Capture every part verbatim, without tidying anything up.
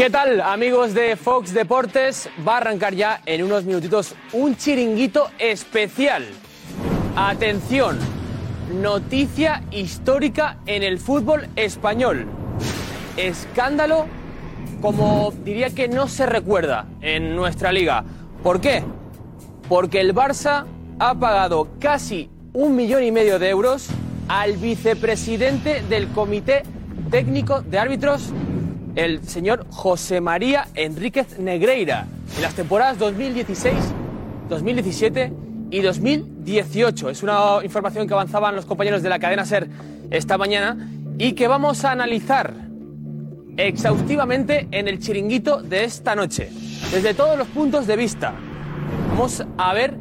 ¿Qué tal, amigos de Fox Deportes? Va a arrancar ya en unos minutitos un chiringuito especial. Atención, noticia histórica en el fútbol español. Escándalo como diría que no se recuerda en nuestra liga. ¿Por qué? Porque el Barça ha pagado casi un millón y medio de euros al vicepresidente del Comité Técnico de Árbitros, el señor José María Enríquez Negreira, en las temporadas dos mil dieciséis, dos mil diecisiete y dos mil dieciocho. Es una información que avanzaban los compañeros de la cadena SER esta mañana y que vamos a analizar exhaustivamente en el chiringuito de esta noche, desde todos los puntos de vista. Vamos a ver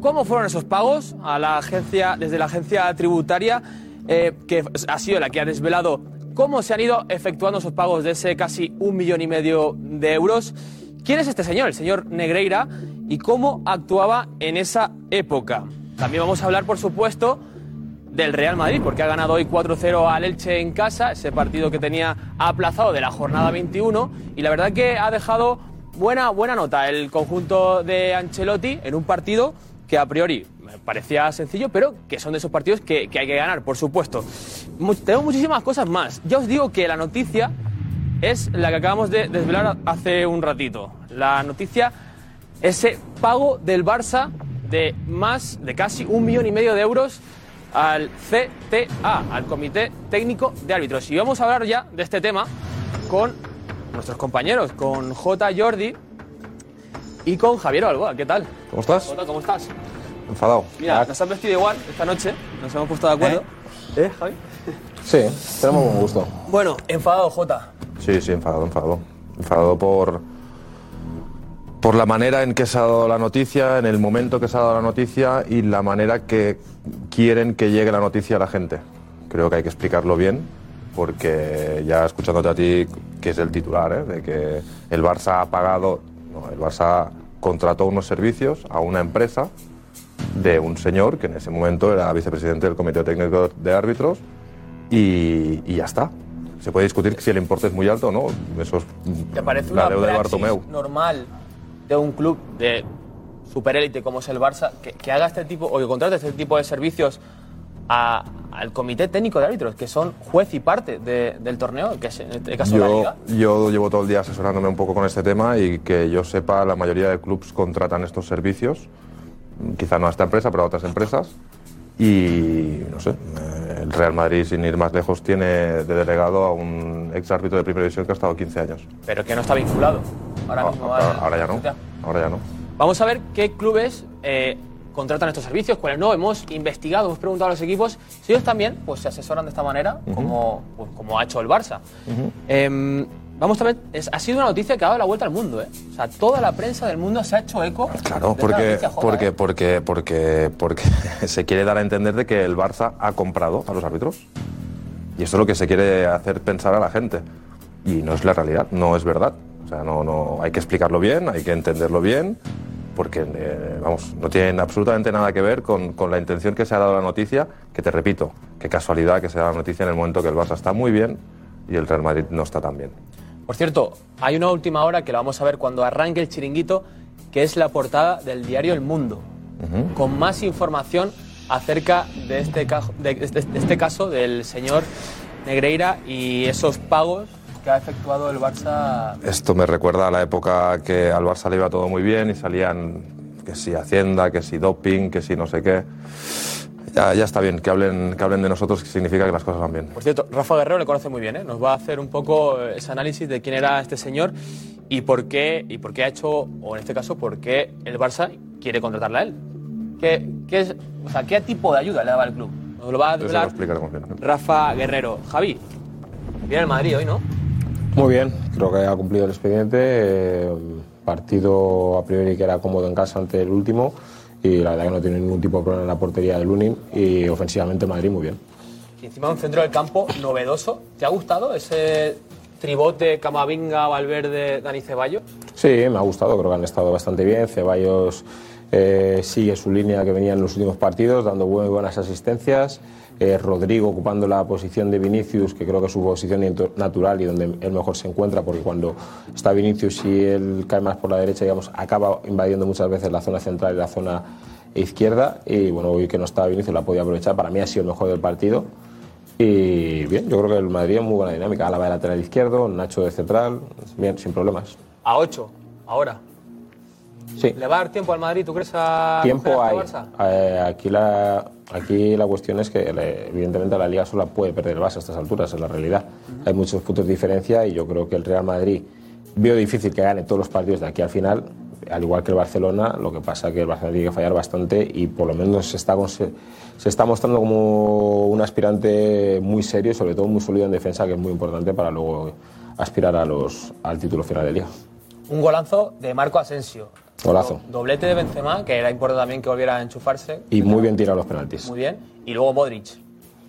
cómo fueron esos pagos a la agencia, desde la agencia tributaria, eh, que ha sido la que ha desvelado cómo se han ido efectuando esos pagos de ese casi un millón y medio de euros. ¿Quién es este señor, el señor Negreira, y cómo actuaba en esa época? También vamos a hablar, por supuesto, del Real Madrid, porque ha ganado hoy cuatro cero al Elche en casa, ese partido que tenía aplazado de la jornada veintiuno, y la verdad que ha dejado buena, buena nota el conjunto de Ancelotti en un partido que a priori parecía sencillo, pero que son de esos partidos que, que hay que ganar, por supuesto. Tenemos muchísimas cosas más. Ya os digo que la noticia es la que acabamos de desvelar hace un ratito. La noticia, ese pago del Barça de más de casi un millón y medio de euros al C T A, al Comité Técnico de Árbitros. Y vamos a hablar ya de este tema con nuestros compañeros, con Jota Jordi y con Javier Alba. ¿Qué tal? ¿Cómo estás? Jota, ¿cómo estás? Enfadado. Mira, nos han vestido igual esta noche, nos hemos puesto de acuerdo. ¿Eh, ¿Eh Javi? Sí, tenemos buen gusto. Bueno, enfadado, Jota. Sí, sí, enfadado, enfadado. Enfadado por, por la manera en que se ha dado la noticia, en el momento que se ha dado la noticia y la manera que quieren que llegue la noticia a la gente. Creo que hay que explicarlo bien, porque ya escuchándote a ti, que es el titular, ¿eh? De que el Barça ha pagado... No, el Barça contrató unos servicios a una empresa de un señor que en ese momento era vicepresidente del Comité Técnico de Árbitros y, y ya está. Se puede discutir si el importe es muy alto o no. Eso es ¿Te parece la una deuda de Bartomeu normal de un club de superélite como es el Barça que, que haga este tipo o que contrate este tipo de servicios a, al Comité Técnico de Árbitros, que son juez y parte de, del torneo, que es en este caso yo, la Liga? Yo llevo todo el día asesorándome un poco con este tema y que yo sepa la mayoría de clubes contratan estos servicios. Quizá no a esta empresa, pero a otras empresas. Y no sé, el Real Madrid, sin ir más lejos, tiene de delegado a un ex árbitro de primera división que ha estado quince años. Pero que no está vinculado. Ahora, ah, mismo va ahora, ahora, ya no, ahora ya no. Vamos a ver qué clubes eh, contratan estos servicios, cuáles no. Hemos investigado, hemos preguntado a los equipos si ellos también pues, se asesoran de esta manera, uh-huh. como, pues, como ha hecho el Barça. Uh-huh. Eh, Vamos a ver, es, ha sido una noticia que ha dado la vuelta al mundo, ¿eh? O sea, toda la prensa del mundo se ha hecho eco. Claro, porque, noticia, joder, porque, ¿eh? porque, porque, porque, porque se quiere dar a entender de que el Barça ha comprado a los árbitros. Y eso es lo que se quiere hacer pensar a la gente. Y no es la realidad, no es verdad. O sea, no, no, hay que explicarlo bien, hay que entenderlo bien, porque, eh, vamos, no tienen absolutamente nada que ver con, con la intención que se ha dado la noticia, que te repito, qué casualidad que se da la noticia en el momento que el Barça está muy bien y el Real Madrid no está tan bien. Por cierto, hay una última hora que la vamos a ver cuando arranque el chiringuito, que es la portada del diario El Mundo, uh-huh. con más información acerca de este, ca- de, de, de este caso del señor Negreira y esos pagos que ha efectuado el Barça. Esto me recuerda a la época que al Barça le iba todo muy bien y salían que si Hacienda, que si doping, que si no sé qué. Ya, ya está bien, que hablen, que hablen de nosotros, que significa que las cosas van bien. Por cierto, Rafa Guerrero le conoce muy bien, ¿eh? Nos va a hacer un poco ese análisis de quién era este señor y por qué, y por qué ha hecho, o en este caso, por qué el Barça quiere contratarla a él. ¿Qué, qué, es, o sea, ¿qué tipo de ayuda le daba el club? Nos lo va a hablar Rafa Guerrero. Javi, viene el Madrid hoy, ¿no? Muy bien, creo que ha cumplido el expediente. El partido a priori que era cómodo en casa ante el último. Y la verdad que no tiene ningún tipo de problema en la portería del Unim y ofensivamente Madrid muy bien. Y encima un centro del campo novedoso. ¿Te ha gustado ese tribote Camavinga, Valverde, Dani Ceballos? Sí, me ha gustado, creo que han estado bastante bien. Ceballos eh, sigue su línea que venía en los últimos partidos, dando muy buenas asistencias. Eh, Rodrigo ocupando la posición de Vinicius, que creo que es su posición natural y donde él mejor se encuentra, porque cuando está Vinicius y él cae más por la derecha, digamos, acaba invadiendo muchas veces la zona central y la zona izquierda. Y bueno, hoy que no estaba Vinicius la podía aprovechar. Para mí ha sido el mejor del partido. Y bien, yo creo que el Madrid es muy buena dinámica. Alaba de lateral izquierdo, Nacho de central, bien, sin problemas. A ocho, ahora. Sí. ¿Le va a dar tiempo al Madrid, tú crees, a tiempo hay. Barça? Eh, aquí, la, aquí la cuestión es que, evidentemente, la Liga sola puede perder el Barça a estas alturas, es la realidad. Uh-huh. Hay muchos puntos de diferencia y yo creo que el Real Madrid vio difícil que gane todos los partidos de aquí al final, al igual que el Barcelona. Lo que pasa es que el Barcelona tiene que fallar bastante y por lo menos se está, se, se está mostrando como un aspirante muy serio y sobre todo muy sólido en defensa, que es muy importante para luego aspirar a los, al título final de Liga. Un golazo de Marco Asensio. Golazo. Doblete de Benzema, que era importante también que volviera a enchufarse. Y muy bien tirado los penaltis. Muy bien. Y luego Modric.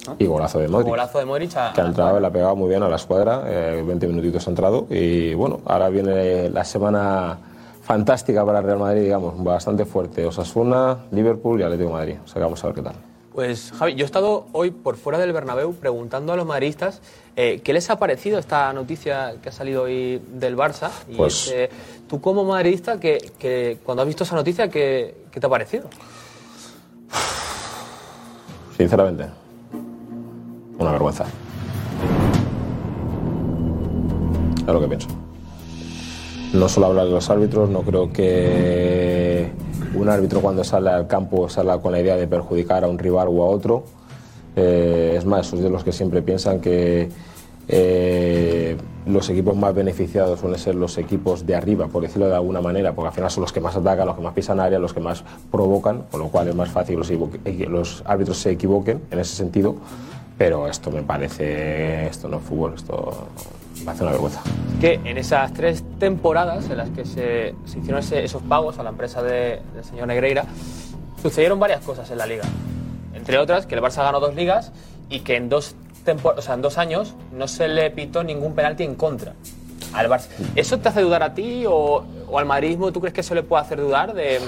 ¿No? Y golazo de Modric. Golazo de Modric a, que ha entrado, le ha pegado muy bien a la escuadra. Eh, veinte minutitos ha entrado. Y bueno, ahora viene la semana fantástica para el Real Madrid, digamos. Bastante fuerte. Osasuna, Liverpool y Atlético de Madrid. O sea, vamos a ver qué tal. Pues Javi, yo he estado hoy por fuera del Bernabéu preguntando a los madridistas eh, qué les ha parecido esta noticia que ha salido hoy del Barça. Y pues, este, tú como madridista, que, que cuando has visto esa noticia, ¿qué, qué te ha parecido? Sinceramente, una vergüenza. Es lo que pienso. No suelo hablar de los árbitros, no creo que un árbitro cuando sale al campo sale con la idea de perjudicar a un rival o a otro. Eh, es más, soy de los que siempre piensan que eh, los equipos más beneficiados suelen ser los equipos de arriba, por decirlo de alguna manera, porque al final son los que más atacan, los que más pisan área, los que más provocan, con lo cual es más fácil que los, los árbitros se equivoquen en ese sentido. Pero esto me parece, esto no es fútbol, esto me hace una vergüenza. Que en esas tres temporadas en las que se, se hicieron ese, esos pagos a la empresa de, del señor Negreira, sucedieron varias cosas en la Liga. Entre otras, que el Barça ganó dos ligas y que en dos, tempor- o sea, en dos años no se le pitó ningún penalti en contra al Barça. ¿Eso te hace dudar a ti o, o al madridismo? ¿Tú crees que eso le puede hacer dudar de...?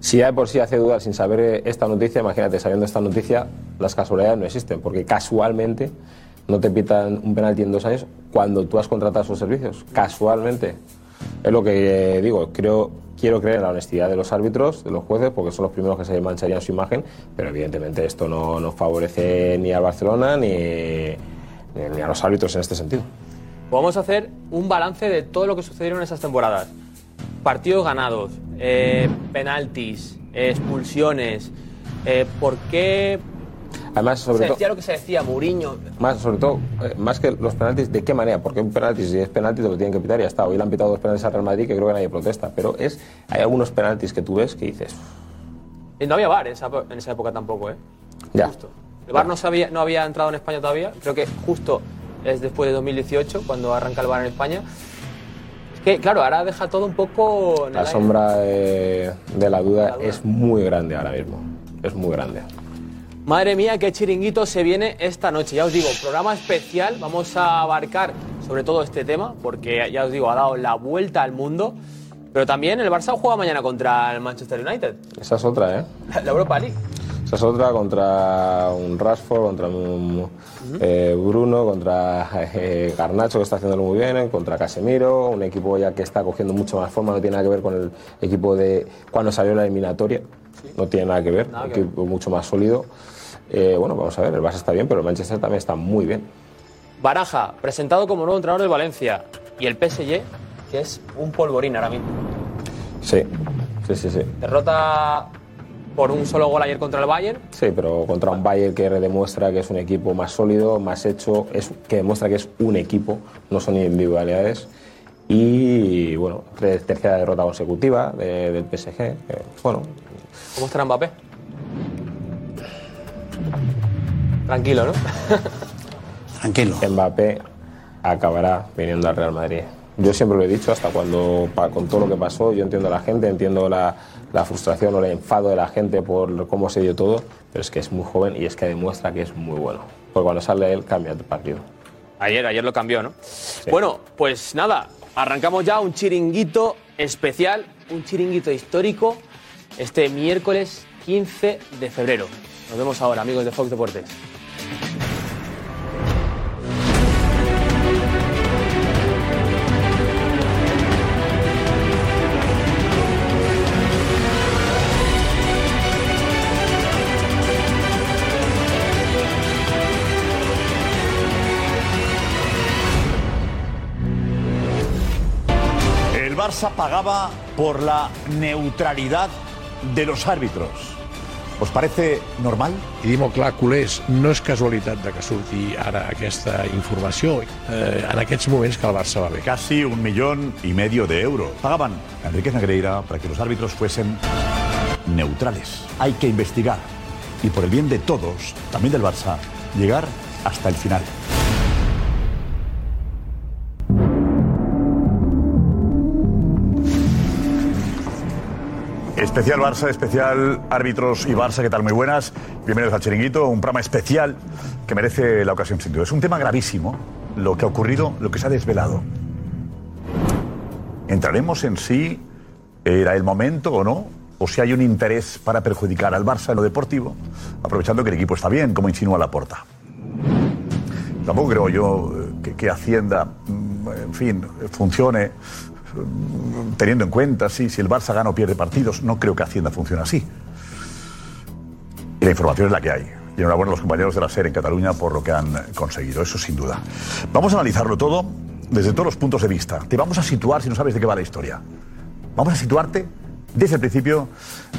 Si ya de por sí hace dudar sin saber esta noticia, imagínate, sabiendo esta noticia, las casualidades no existen, porque casualmente no te pitan un penalti en dos años cuando tú has contratado esos servicios. Casualmente. Es lo que digo, creo, quiero creer en la honestidad de los árbitros, de los jueces, porque son los primeros que se mancharían su imagen, pero evidentemente esto no, no favorece ni al Barcelona ni, ni a los árbitros en este sentido. Vamos a hacer un balance de todo lo que sucedieron en esas temporadas. Partidos ganados, eh, penaltis, eh, expulsiones, eh, ¿por qué además, sobre se decía to- lo que se decía, Mourinho? Más, sobre todo, eh, más que los penaltis, ¿de qué manera? Porque un penalti, si es penalti, te lo tienen que pitar y ya está. Hoy le han pitado dos penaltis al Real Madrid que creo que nadie protesta, pero es hay algunos penaltis que tú ves que dices... No había V A R en esa, en esa época tampoco, ¿eh? Ya. Justo. El V A R no, sabía, no había entrado en España todavía, creo que justo es después de dos mil dieciocho cuando arranca el V A R en España. Que, claro, ahora deja todo un poco... En la aire. Sombra de, de la duda es muy grande ahora mismo. Es muy grande. Madre mía, qué chiringuito se viene esta noche. Ya os digo, programa especial. Vamos a abarcar sobre todo este tema, porque ya os digo, ha dado la vuelta al mundo. Pero también el Barça juega mañana contra el Manchester United. Esa es otra, ¿eh? La Europa League. Esa es otra contra un Rashford, contra un, uh-huh. eh, Bruno, contra eh, Garnacho, que está haciéndolo muy bien, contra Casemiro, un equipo ya que está cogiendo mucho más forma, no tiene nada que ver con el equipo de cuando salió la eliminatoria, sí. No tiene nada que ver, nada un que equipo ver. Mucho más sólido. Eh, bueno, vamos a ver, el Barça está bien, pero el Manchester también está muy bien. Baraja, presentado como nuevo entrenador del Valencia, y el P S G, que es un polvorín ahora mismo. Sí, sí, sí. sí. Derrota... por un solo gol ayer contra el Bayern. Sí, pero contra un Bayern que demuestra que es un equipo más sólido, más hecho, es, que demuestra que es un equipo, no son individualidades. Y bueno, tercera derrota consecutiva de, del P S G. Que, bueno. ¿Cómo estará Mbappé? Tranquilo, ¿no? Tranquilo. Mbappé acabará viniendo al Real Madrid. Yo siempre lo he dicho, hasta cuando, con todo lo que pasó, yo entiendo a la gente, entiendo la, la frustración o el enfado de la gente por cómo se dio todo, pero es que es muy joven y es que demuestra que es muy bueno. Porque cuando sale él, cambia el partido. Ayer, ayer lo cambió, ¿no? Sí. Bueno, pues nada, arrancamos ya un chiringuito especial, un chiringuito histórico. este miércoles quince de febrero. Nos vemos ahora, amigos de Fox Deportes. Barça pagaba por la neutralidad de los árbitros. ¿Os parece normal? I dimo clar, culers, no és casualitat que surti ara aquesta informació. Eh, en aquests moments que el Barça va bé. Casi un millón y medio de euros pagaban a Enríquez Negreira para que los árbitros fuesen neutrales. Hay que investigar y por el bien de todos, también del Barça, llegar hasta el final. Especial Barça, especial árbitros y Barça, ¿qué tal? Muy buenas. Bienvenidos al Chiringuito, un programa especial que merece la ocasión sin duda. Es un tema gravísimo, lo que ha ocurrido, lo que se ha desvelado. ¿Entraremos en si era el momento o no? ¿O si hay un interés para perjudicar al Barça en lo deportivo? Aprovechando que el equipo está bien, como insinúa Laporta. Tampoco creo yo que, que Hacienda, en fin, funcione teniendo en cuenta sí, si el Barça gana o pierde partidos. No creo que Hacienda funcione así. Y la información es la que hay. Y enhorabuena a los compañeros de la SER en Cataluña por lo que han conseguido, eso sin duda. Vamos a analizarlo todo desde todos los puntos de vista. Te vamos a situar, si no sabes de qué va la historia. Vamos a situarte desde el principio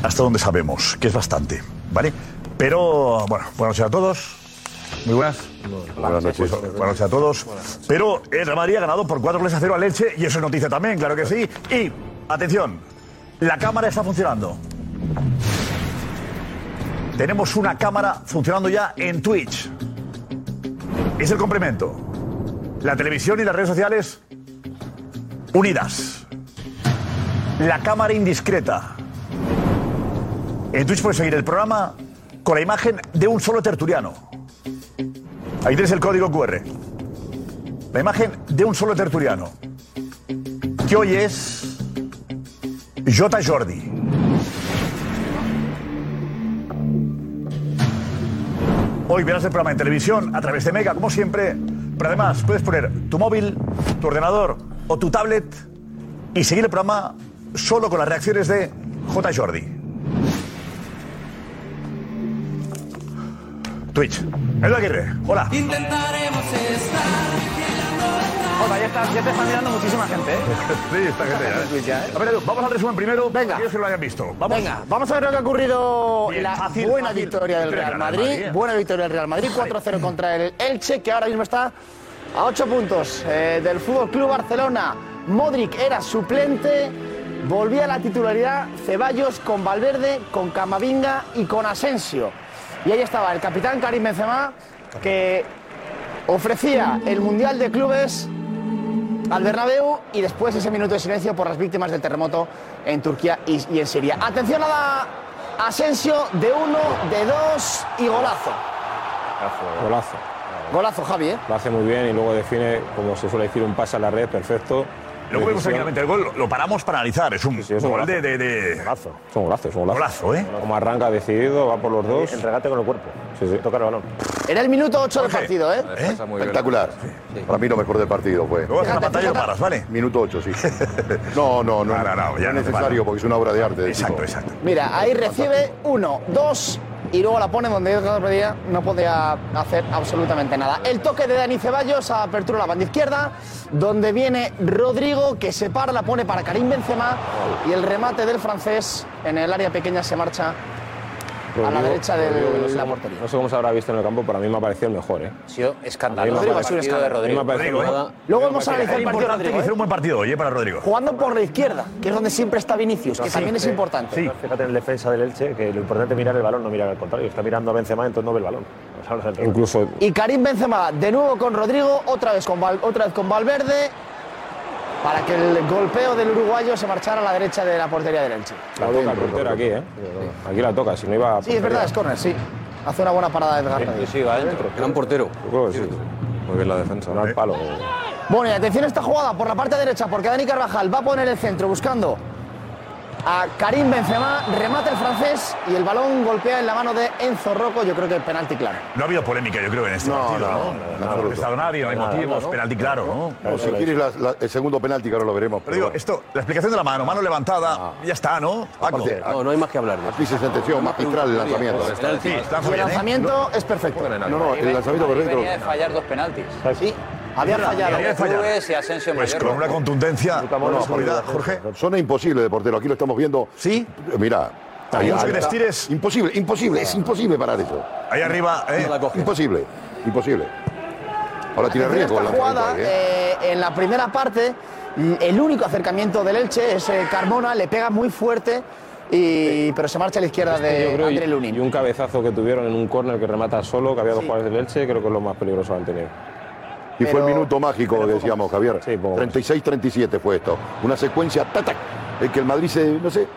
hasta donde sabemos, que es bastante, ¿vale? Pero, bueno, buenas noches a todos. Muy buenas. Buenas noches. Buenas noches a todos. Noches. Pero el Real Madrid ha ganado por cuatro goles a cero al Elche y eso es noticia también, claro que sí. Y, atención, la cámara está funcionando. Tenemos una cámara funcionando ya en Twitch. Es el complemento. La televisión y las redes sociales unidas. La cámara indiscreta. En Twitch puedes seguir el programa con la imagen de un solo tertuliano. Ahí tienes el código cu erre. La imagen de un solo tertuliano. Que hoy es Jota Jordi. Hoy verás el programa en televisión a través de Mega, como siempre. Pero además puedes poner tu móvil, tu ordenador o tu tablet y seguir el programa solo con las reacciones de Jota Jordi. Twitch. Edu Aguirre, hola. Intentaremos estar. Hola, ya está, ya te está mirando muchísima gente, ¿eh? Sí, está gente ya, ¿eh? A ver, Edu, vamos al resumen primero. Venga. Quiero que lo hayan visto. Vamos. Venga, vamos a ver lo que ha ocurrido. Bien, la fácil, buena fácil. victoria del Real Madrid. Madrid eh. Buena victoria del Real Madrid. cuatro a cero contra el Elche, que ahora mismo está a ocho puntos eh, del Fútbol Club Barcelona. Modric era suplente. Volvía a la titularidad Ceballos con Valverde, con Camavinga y con Asensio. Y ahí estaba el capitán Karim Benzema, que ofrecía el Mundial de Clubes al Bernabéu y después ese minuto de silencio por las víctimas del terremoto en Turquía y, y en Siria. Atención a la Asensio de uno, de dos y golazo. Golazo. Golazo, Javi, ¿eh? Lo hace muy bien y luego define, como se suele decir, un pase a la red perfecto. Luego vemos técnicamente el gol, lo paramos para analizar. Es un gol sí, sí, de, de, de... golazo. Es un golazo, es un golazo. Golazo, ¿eh? Como arranca decidido, va por los dos. El regate con el cuerpo. Sí, sí. Toca el balón. Era el minuto ocho del partido, ¿eh? ¿Eh? Espectacular. Sí. Para mí lo mejor del partido fue. Luego en la pantalla lo paras, ¿vale? Minuto ocho, sí. No, no, no. No, no, no, no es necesario porque es una obra de arte. Exacto, tipo. exacto. Mira, ahí recibe uno, dos y luego la pone donde otro día no podía hacer absolutamente nada. El toque de Dani Ceballos a apertura la banda izquierda, donde viene Rodrigo, que se para, la pone para Karim Benzema y el remate del francés en el área pequeña se marcha Rodrigo, a la derecha de no sé, la portería. No sé cómo se habrá visto en el campo, pero a mí me ha parecido el mejor. ¿eh? Ha sido escandaloso. Rodrigo ha sido un escándalo. Rodrigo. Rodrigo, ¿eh? Luego hemos analizado el partido de Rodrigo. Hizo un buen partido hoy, ¿eh? Para Rodrigo. Jugando por la izquierda, que es donde siempre está Vinicius, que sí, también es importante. Sí. Fíjate en la defensa del Elche, que lo importante es mirar el balón, no mirar al contrario. Está mirando a Benzema, entonces no ve el balón. Incluso... Y Karim Benzema, de nuevo con Rodrigo, otra vez con, Val, otra vez con Valverde, para que el golpeo del uruguayo se marchara a la derecha de la portería del Elche. La toca el portero aquí, ¿eh? Sí. Aquí la toca, si no iba a... Sí, es verdad, es córner, sí. Hace una buena parada de Edgar. Sí, sí, va adentro. Gran portero. Yo creo que sí. Muy bien la defensa, no al palo. Bueno, y atención a esta jugada por la parte derecha, porque Dani Carvajal va a poner el centro buscando a Karim Benzema, remate el francés y el balón golpea en la mano de Enzo Rocco. Yo creo que es penalti claro. No ha habido polémica, yo creo, en este no, partido, ¿no? No, no, no, no ha protestado nadie, no hay nada, motivos, no, penalti claro, ¿no? ¿no? Claro, si quieres la, la, el segundo penalti, claro, lo veremos. Pero, pero digo, bueno. esto, la explicación de la mano, mano levantada, no. ya está, ¿no? Aparte, no, no hay más que hablar. Aquí se sentenció magistral el lanzamiento. El lanzamiento es perfecto. No, no, el lanzamiento perfecto. Venía de fallar dos penaltis. Sí. Había fallado. Había fallado. Y pues con una contundencia, con una seguridad, Jorge. Son imposibles de portero. Aquí lo estamos viendo. Sí. Mira. Hay unos que les tires. Imposible, imposible. Es imposible parar eso. Ahí arriba. Eh. No la coge. Imposible, imposible. Ahora tiene riesgo. Esta la jugada, eh. Eh, en la primera parte, el único acercamiento del Elche es eh, Carmona. Le pega muy fuerte. Y, pero se marcha a la izquierda este, de creo, André Lunin. Y un cabezazo que tuvieron en un córner que remata solo, que había dos sí. jugadores del Elche. Creo que es lo más peligroso que han tenido. Y pero, fue el minuto mágico, que decíamos, más. Javier. Sí, treinta y seis a treinta y siete fue esto. Una secuencia, tatac, el que el Madrid se... no sé...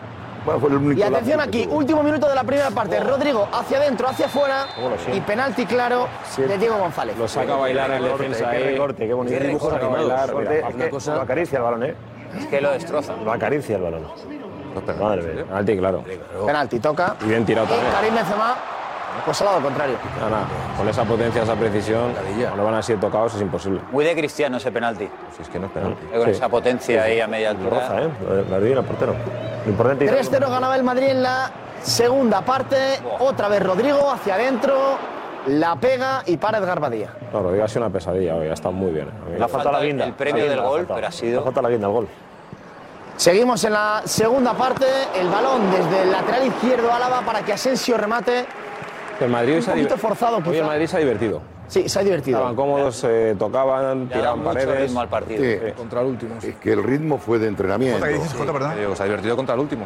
Bueno, fue el único y atención aquí, último minuto de la primera parte. Oh. Rodrigo hacia adentro, hacia afuera y penalti claro sí. de Diego González. Lo saca a bailar en defensa. Qué recorte, qué bonito. Qué dibujo saca a bailar. Lo acaricia el balón, ¿eh? Es que lo destroza. Lo acaricia el balón. Madre mía, penalti claro. Penalti, toca. Y bien tirado también. Karim Benzema, pues al lado contrario. No, no, con esa potencia, esa precisión, no van a ser tocados, es imposible. Muy de Cristiano ese penalti. Si es que no es penalti. Con sí. esa potencia sí. ahí a media altura. Roza, ¿eh? Madrid era portero. Lo importante es... tres cero ganaba el Madrid en la segunda parte. Wow. Otra vez Rodrigo hacia adentro. La pega y para Edgar Badía. No, Rodrigo ha sido una pesadilla hoy, ha estado muy bien. Le ha faltado la guinda. El premio del gol, pero ha sido... Le ha faltado la guinda al gol. Seguimos en la segunda parte. El balón desde el lateral izquierdo Alaba para que Asensio remate. El Madrid, se ha div... forzado, pues, el Madrid se ha divertido. Sí, se ha divertido. Estaban cómodos, eh, tocaban, ya tiraban paredes. Ritmo al partido. Sí. Sí. Contra el último. Sí. Es que el ritmo fue de entrenamiento. Dices, sí. Digo, se ha divertido contra el último.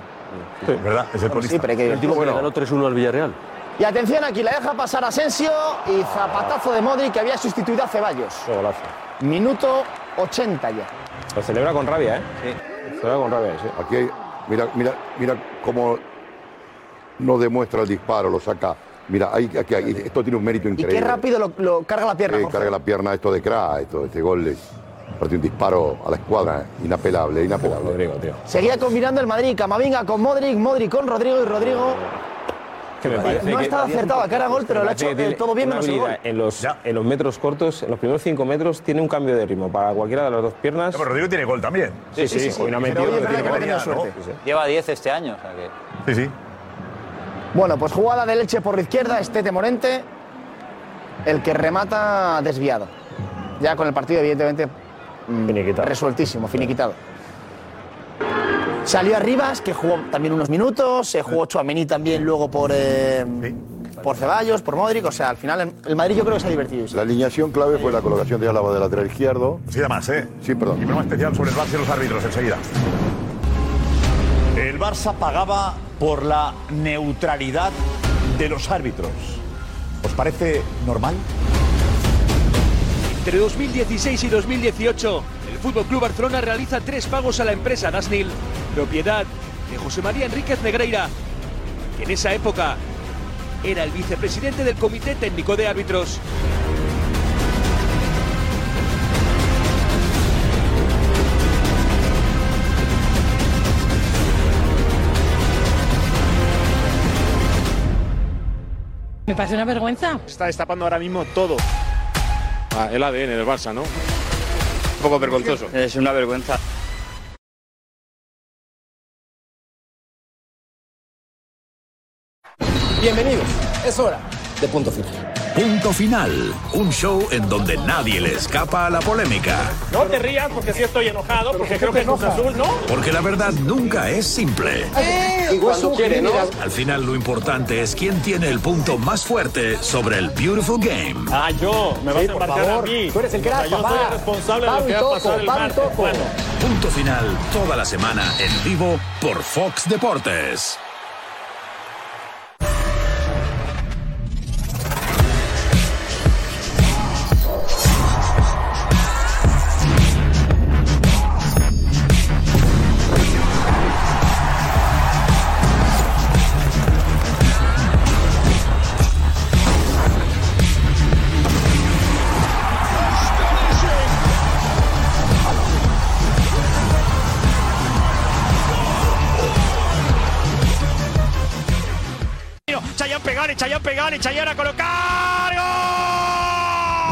Sí. Sí. ¿Verdad? Es el polista. Sí, pero hay que el último bueno. ganó tres uno al Villarreal. Y atención, aquí la deja pasar Asensio y zapatazo de Modric que había sustituido a Ceballos. Qué golazo. Minuto ochenta ya. Lo celebra con rabia, ¿eh? Sí. Lo celebra con rabia, sí. Aquí hay, mira, mira, mira cómo no demuestra el disparo, lo saca. Mira, hay, aquí, hay, esto tiene un mérito increíble. Y qué rápido lo, lo carga la pierna. Eh, carga la pierna esto de Kra, esto, este gol de partió un disparo a la escuadra, inapelable, inapelable. Oh, Rodrigo, tío. Seguía combinando el Madrid, Camavinga con Modric, Modric con Rodrigo y Rodrigo. Me parece no estaba acertado, acá era gol, pero lo ha hecho todo bien menos el gol. En los, en los metros cortos, en los primeros cinco metros, tiene un cambio de ritmo para cualquiera de las dos piernas. Pero Rodrigo tiene gol también. Sí, sí, sí. sí, sí. Hoy no ha metido, pero tiene que tener suerte. Lleva diez este año, o sea que... Sí, sí. Bueno, pues jugada de Elche por la izquierda, Estete Morente, el que remata desviado. Ya con el partido, evidentemente, finiquitado. Resueltísimo, finiquitado. Salió a Rivas, que jugó también unos minutos, se jugó Tchouaméni también luego por, eh, por Ceballos, por Modric, o sea, al final el Madrid yo creo que se ha divertido. La alineación clave fue la colocación de Alaba del lateral izquierdo. Sí, además, ¿eh? Sí, perdón. Y broma especial sobre el Barça y los árbitros, enseguida. El Barça pagaba por la neutralidad de los árbitros. ¿Os parece normal? Entre dos mil dieciséis y dos mil dieciocho, el F C Barcelona realiza tres pagos a la empresa Dasnil, propiedad de José María Enríquez Negreira, que en esa época era el vicepresidente del Comité Técnico de Árbitros. Me parece una vergüenza. Está destapando ahora mismo todo. Ah, el A D N del Barça, ¿no? Un poco vergonzoso. Es una vergüenza. Bienvenidos. Es hora de Punto Final. Punto Final. Un show en donde nadie le escapa a la polémica. No te rías porque sí estoy enojado, porque creo que es Cruz Azul, ¿no? Porque la verdad nunca es simple. Eh, igual cuando quiere, ¿no? Al final lo importante es quién tiene el punto más fuerte sobre el Beautiful Game. Ah, yo. Me vas sí, a marcar a mí. Tú eres el crack, papá. Yo soy el responsable pan de lo que toco, va a pasar el martes. Bueno. Punto Final toda la semana en vivo por Fox Deportes. Chayanne pegar y Chayanne a colocar.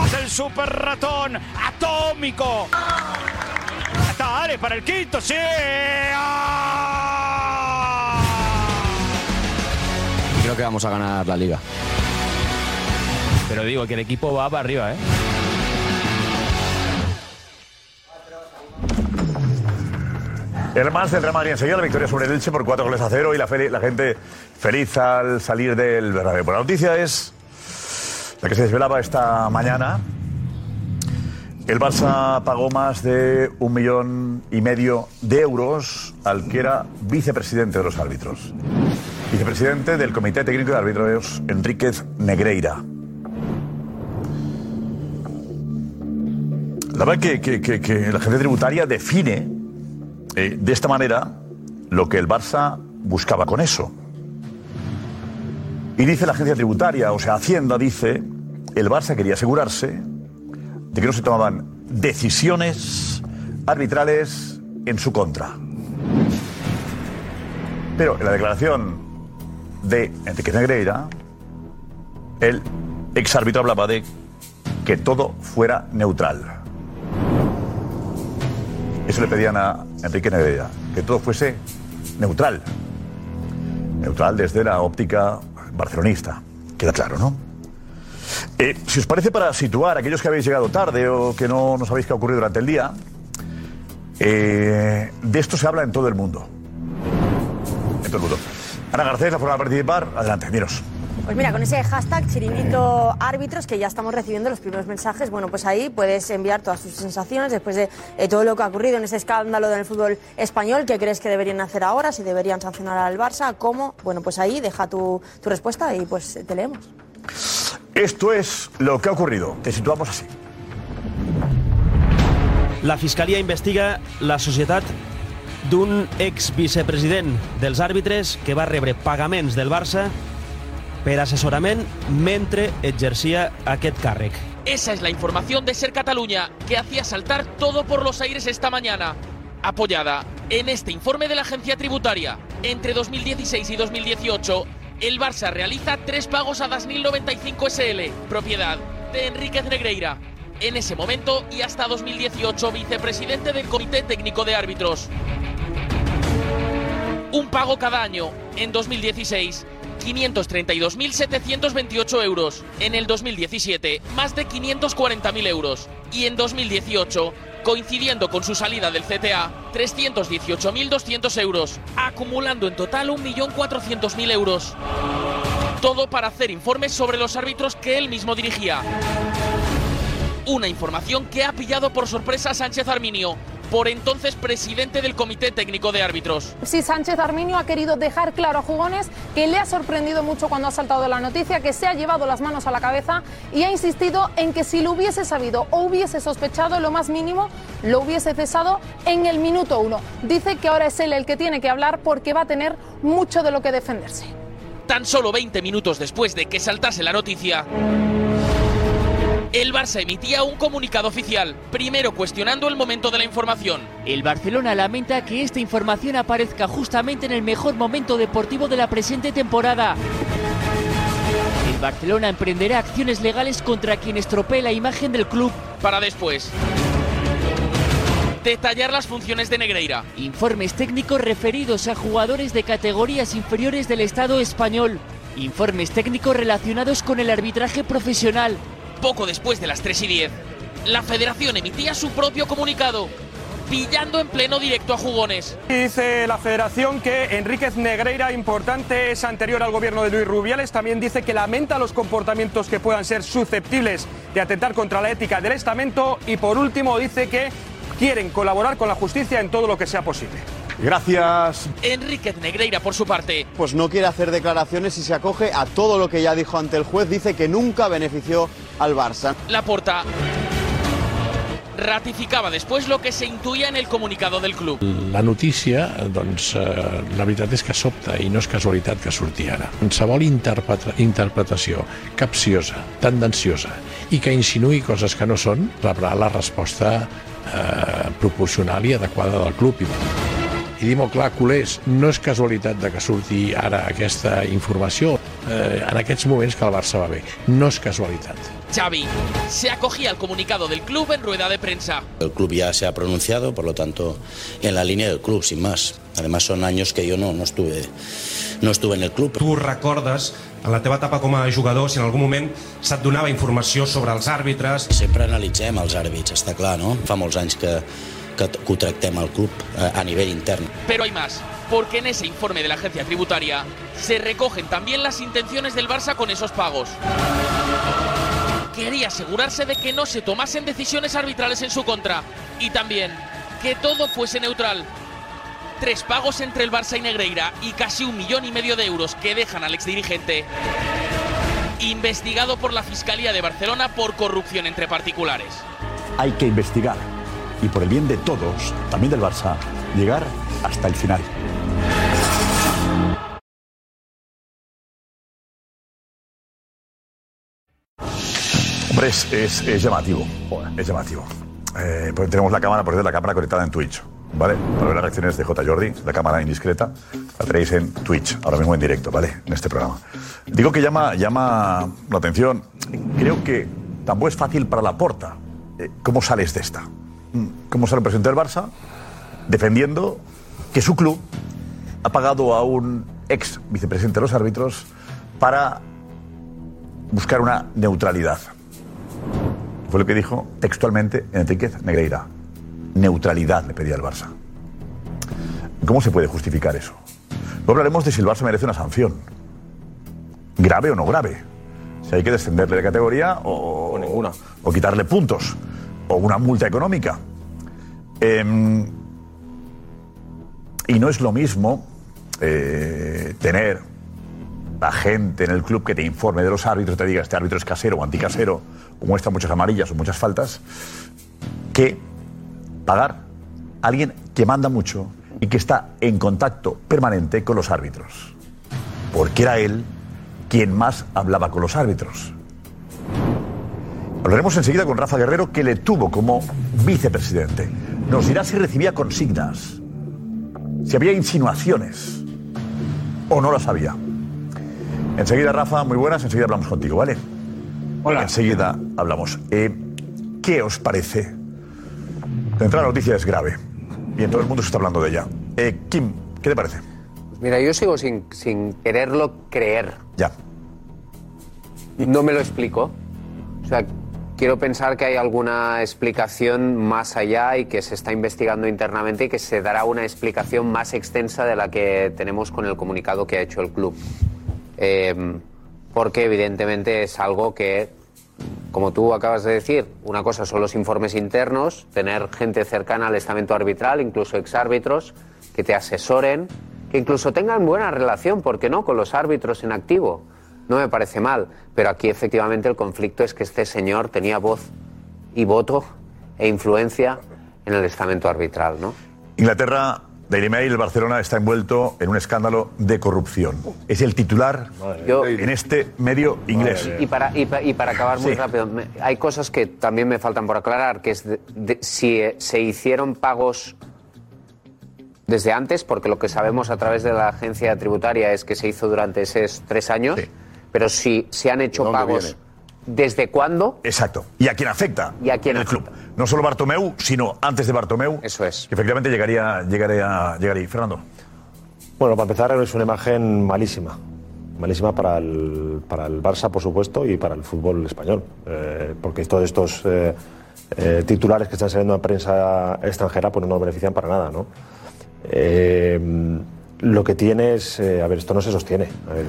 ¡Gol! El super ratón atómico. Está Ares para el quinto. ¡Sí! ¡Oh! Creo que vamos a ganar la liga. Pero digo que el equipo va para arriba, ¿eh? El más del Real Madrid enseguida, la victoria sobre el Elche por cuatro goles a cero y la, fel- la gente feliz al salir del Bernabéu. Bueno, la noticia es la que se desvelaba esta mañana. El Barça pagó más de un millón y medio de euros al que era vicepresidente de los árbitros. Vicepresidente del Comité Técnico de Árbitros, Enríquez Negreira. La verdad que, que, que, que la agencia tributaria define Eh, de esta manera, lo que el Barça buscaba con eso. Y dice la agencia tributaria, o sea, Hacienda dice, el Barça quería asegurarse de que no se tomaban decisiones arbitrales en su contra. Pero en la declaración de Enrique Negreira, el exárbitro hablaba de que todo fuera neutral. Eso le pedían a Enrique Negreira, que todo fuese neutral. Neutral desde la óptica barcelonista. Queda claro, ¿no? Eh, si os parece, para situar a aquellos que habéis llegado tarde o que no, no sabéis qué ha ocurrido durante el día, eh, de esto se habla en todo el mundo. En todo el mundo. Ana Garcés, la forma de participar. Adelante, dinos. Pues mira, con ese hashtag Chiringuito Árbitros, que ya estamos recibiendo los primeros mensajes, bueno, pues ahí puedes enviar todas tus sensaciones después de eh, todo lo que ha ocurrido en ese escándalo del fútbol español. ¿Qué crees que deberían hacer ahora? ¿Si deberían sancionar al Barça? ¿Cómo? Bueno, pues ahí deja tu, tu respuesta y pues te leemos. Esto es lo que ha ocurrido. Te situamos así. La Fiscalía investiga la sociedad d'un ex-vicepresident dels àrbitres que va rebre pagaments del Barça per asesorament mentre exercia aquest càrrec. Esa es la información de SER Cataluña, que hacía saltar todo por los aires esta mañana, apoyada en este informe de la agencia tributaria. Entre dos mil dieciséis y dos mil dieciocho, el Barça realiza tres pagos a Dasnil noventa y cinco S L, propiedad de Enríquez Negreira, en ese momento y hasta dos mil dieciocho vicepresidente del Comité Técnico de Árbitros. Un pago cada año. En dos mil dieciséis, quinientos treinta y dos mil setecientos veintiocho euros. En el dos mil diecisiete, más de quinientos cuarenta mil euros. Y en dos mil dieciocho, coincidiendo con su salida del C T A, trescientos dieciocho mil doscientos euros, acumulando en total un millón cuatrocientos mil euros. Todo para hacer informes sobre los árbitros que él mismo dirigía. Una información que ha pillado por sorpresa a Sánchez Arminio, por entonces presidente del Comité Técnico de Árbitros. Sí, Sánchez Arminio ha querido dejar claro a Jugones que le ha sorprendido mucho cuando ha saltado la noticia, que se ha llevado las manos a la cabeza y ha insistido en que si lo hubiese sabido o hubiese sospechado lo más mínimo, lo hubiese cesado en el minuto uno. Dice que ahora es él el que tiene que hablar porque va a tener mucho de lo que defenderse. Tan solo veinte minutos después de que saltase la noticia, el Barça emitía un comunicado oficial, primero cuestionando el momento de la información. El Barcelona lamenta que esta información aparezca justamente en el mejor momento deportivo de la presente temporada. El Barcelona emprenderá acciones legales contra quien estropee la imagen del club. Para después detallar las funciones de Negreira. Informes técnicos referidos a jugadores de categorías inferiores del Estado español. Informes técnicos relacionados con el arbitraje profesional. Poco después de las tres y diez, la Federación emitía su propio comunicado, pillando en pleno directo a Jugones. Dice la Federación que Enríquez Negreira, importante, es anterior al gobierno de Luis Rubiales. También dice que lamenta los comportamientos que puedan ser susceptibles de atentar contra la ética del estamento. Y por último dice que quieren colaborar con la justicia en todo lo que sea posible. Gracias. Enríquez Negreira, por su parte, pues no quiere hacer declaraciones y se acoge a todo lo que ya dijo ante el juez. Dice que nunca benefició al Barça. Laporta ratificaba después lo que se intuía en el comunicado del club. La notícia, doncs, la veritat és que sobta i no és casualitat que surti ara. Qualsevol interpretació capciosa, tendenciosa i que insinuï coses que no són, rebrà la resposta eh, proporcional i adequada del club. I dir molt clar, culers, no és casualitat de que surti ara aquesta informació. eh, en aquests moments que el Barça va bé. No és casualitat. Xavi se acogía al comunicado del club en rueda de prensa. El club ya se ha pronunciado, por lo tanto, en la línea del club, sin más. Además, son años que yo no, no, estuve, no estuve en el club. Tu recordes, en la teva etapa com a jugador, si en algun moment se't donava informació sobre els àrbitres? Sempre analitzem els àrbits, està clar, no? Fa molts anys que, que, que ho tractem al club a, a nivell intern. Pero hay más, porque en ese informe de la agencia tributaria se recogen también las intenciones del Barça con esos pagos. Quería asegurarse de que no se tomasen decisiones arbitrales en su contra y también que todo fuese neutral. Tres pagos entre el Barça y Negreira y casi un millón y medio de euros que dejan al exdirigente investigado por la Fiscalía de Barcelona por corrupción entre particulares. Hay que investigar y por el bien de todos, también del Barça, llegar hasta el final. Hombre, es, es, es llamativo, es llamativo. Eh, pues tenemos la cámara, por cierto, la cámara conectada en Twitch, ¿vale? Para ver las reacciones de Jota Jordi, la cámara indiscreta, la tenéis en Twitch, ahora mismo en directo, ¿vale? En este programa. Digo que llama, llama la atención, creo que tampoco es fácil para Laporta. Eh, ¿Cómo sales de esta? ¿Cómo sale el presidente del Barça defendiendo que su club ha pagado a un ex vicepresidente de los árbitros para buscar una neutralidad? Fue lo que dijo textualmente Enríquez Negreira. Neutralidad le pedía el Barça. ¿Cómo se puede justificar eso? Luego hablaremos de si el Barça merece una sanción. ¿Grave o no grave? Si hay que descenderle de categoría o, o ninguna. O quitarle puntos. O una multa económica. Eh, y no es lo mismo eh, tener a gente en el club que te informe de los árbitros, te diga este árbitro es casero o anticasero, o muestra muchas amarillas o muchas faltas, que pagar a alguien que manda mucho y que está en contacto permanente con los árbitros. Porque era él quien más hablaba con los árbitros. Hablaremos enseguida con Rafa Guerrero, que le tuvo como vicepresidente. Nos dirá si recibía consignas, si había insinuaciones o no las había. Enseguida, Rafa, muy buenas, enseguida hablamos contigo, ¿vale? Hola. Enseguida hablamos. Eh, ¿Qué os parece? De entrada, la noticia es grave y en todo el mundo se está hablando de ella. Eh, Kim, ¿qué te parece? Pues mira, yo sigo sin, sin quererlo creer. Ya. No me lo explico. O sea, quiero pensar que hay alguna explicación más allá y que se está investigando internamente y que se dará una explicación más extensa de la que tenemos con el comunicado que ha hecho el club. Eh, porque evidentemente es algo que, como tú acabas de decir, una cosa son los informes internos, tener gente cercana al estamento arbitral, incluso exárbitros, que te asesoren, que incluso tengan buena relación, ¿por qué no?, con los árbitros en activo. No me parece mal, pero aquí efectivamente el conflicto es que este señor tenía voz y voto e influencia en el estamento arbitral, ¿no? Inglaterra, Daily Mail, Barcelona está envuelto en un escándalo de corrupción. Es el titular Yo, en este medio inglés. Y para, y para, y para acabar muy sí. rápido, hay cosas que también me faltan por aclarar, que es de, de, si se hicieron pagos desde antes, porque lo que sabemos a través de la agencia tributaria es que se hizo durante esos tres años, sí. pero si se han hecho pagos... Viene? ¿Desde cuándo? Exacto. ¿Y a quién afecta? ¿Y a quién el afecta? Club. No solo Bartomeu, sino antes de Bartomeu. Eso es. Que efectivamente llegaría, llegaría, llegaría. Fernando. Bueno, para empezar, es una imagen malísima. Malísima para el, para el Barça, por supuesto, y para el fútbol español. Eh, porque todos estos eh, eh, titulares que están saliendo en prensa extranjera pues no nos benefician para nada, ¿no? Eh, lo que tiene es... Eh, a ver, esto no se sostiene. A ver,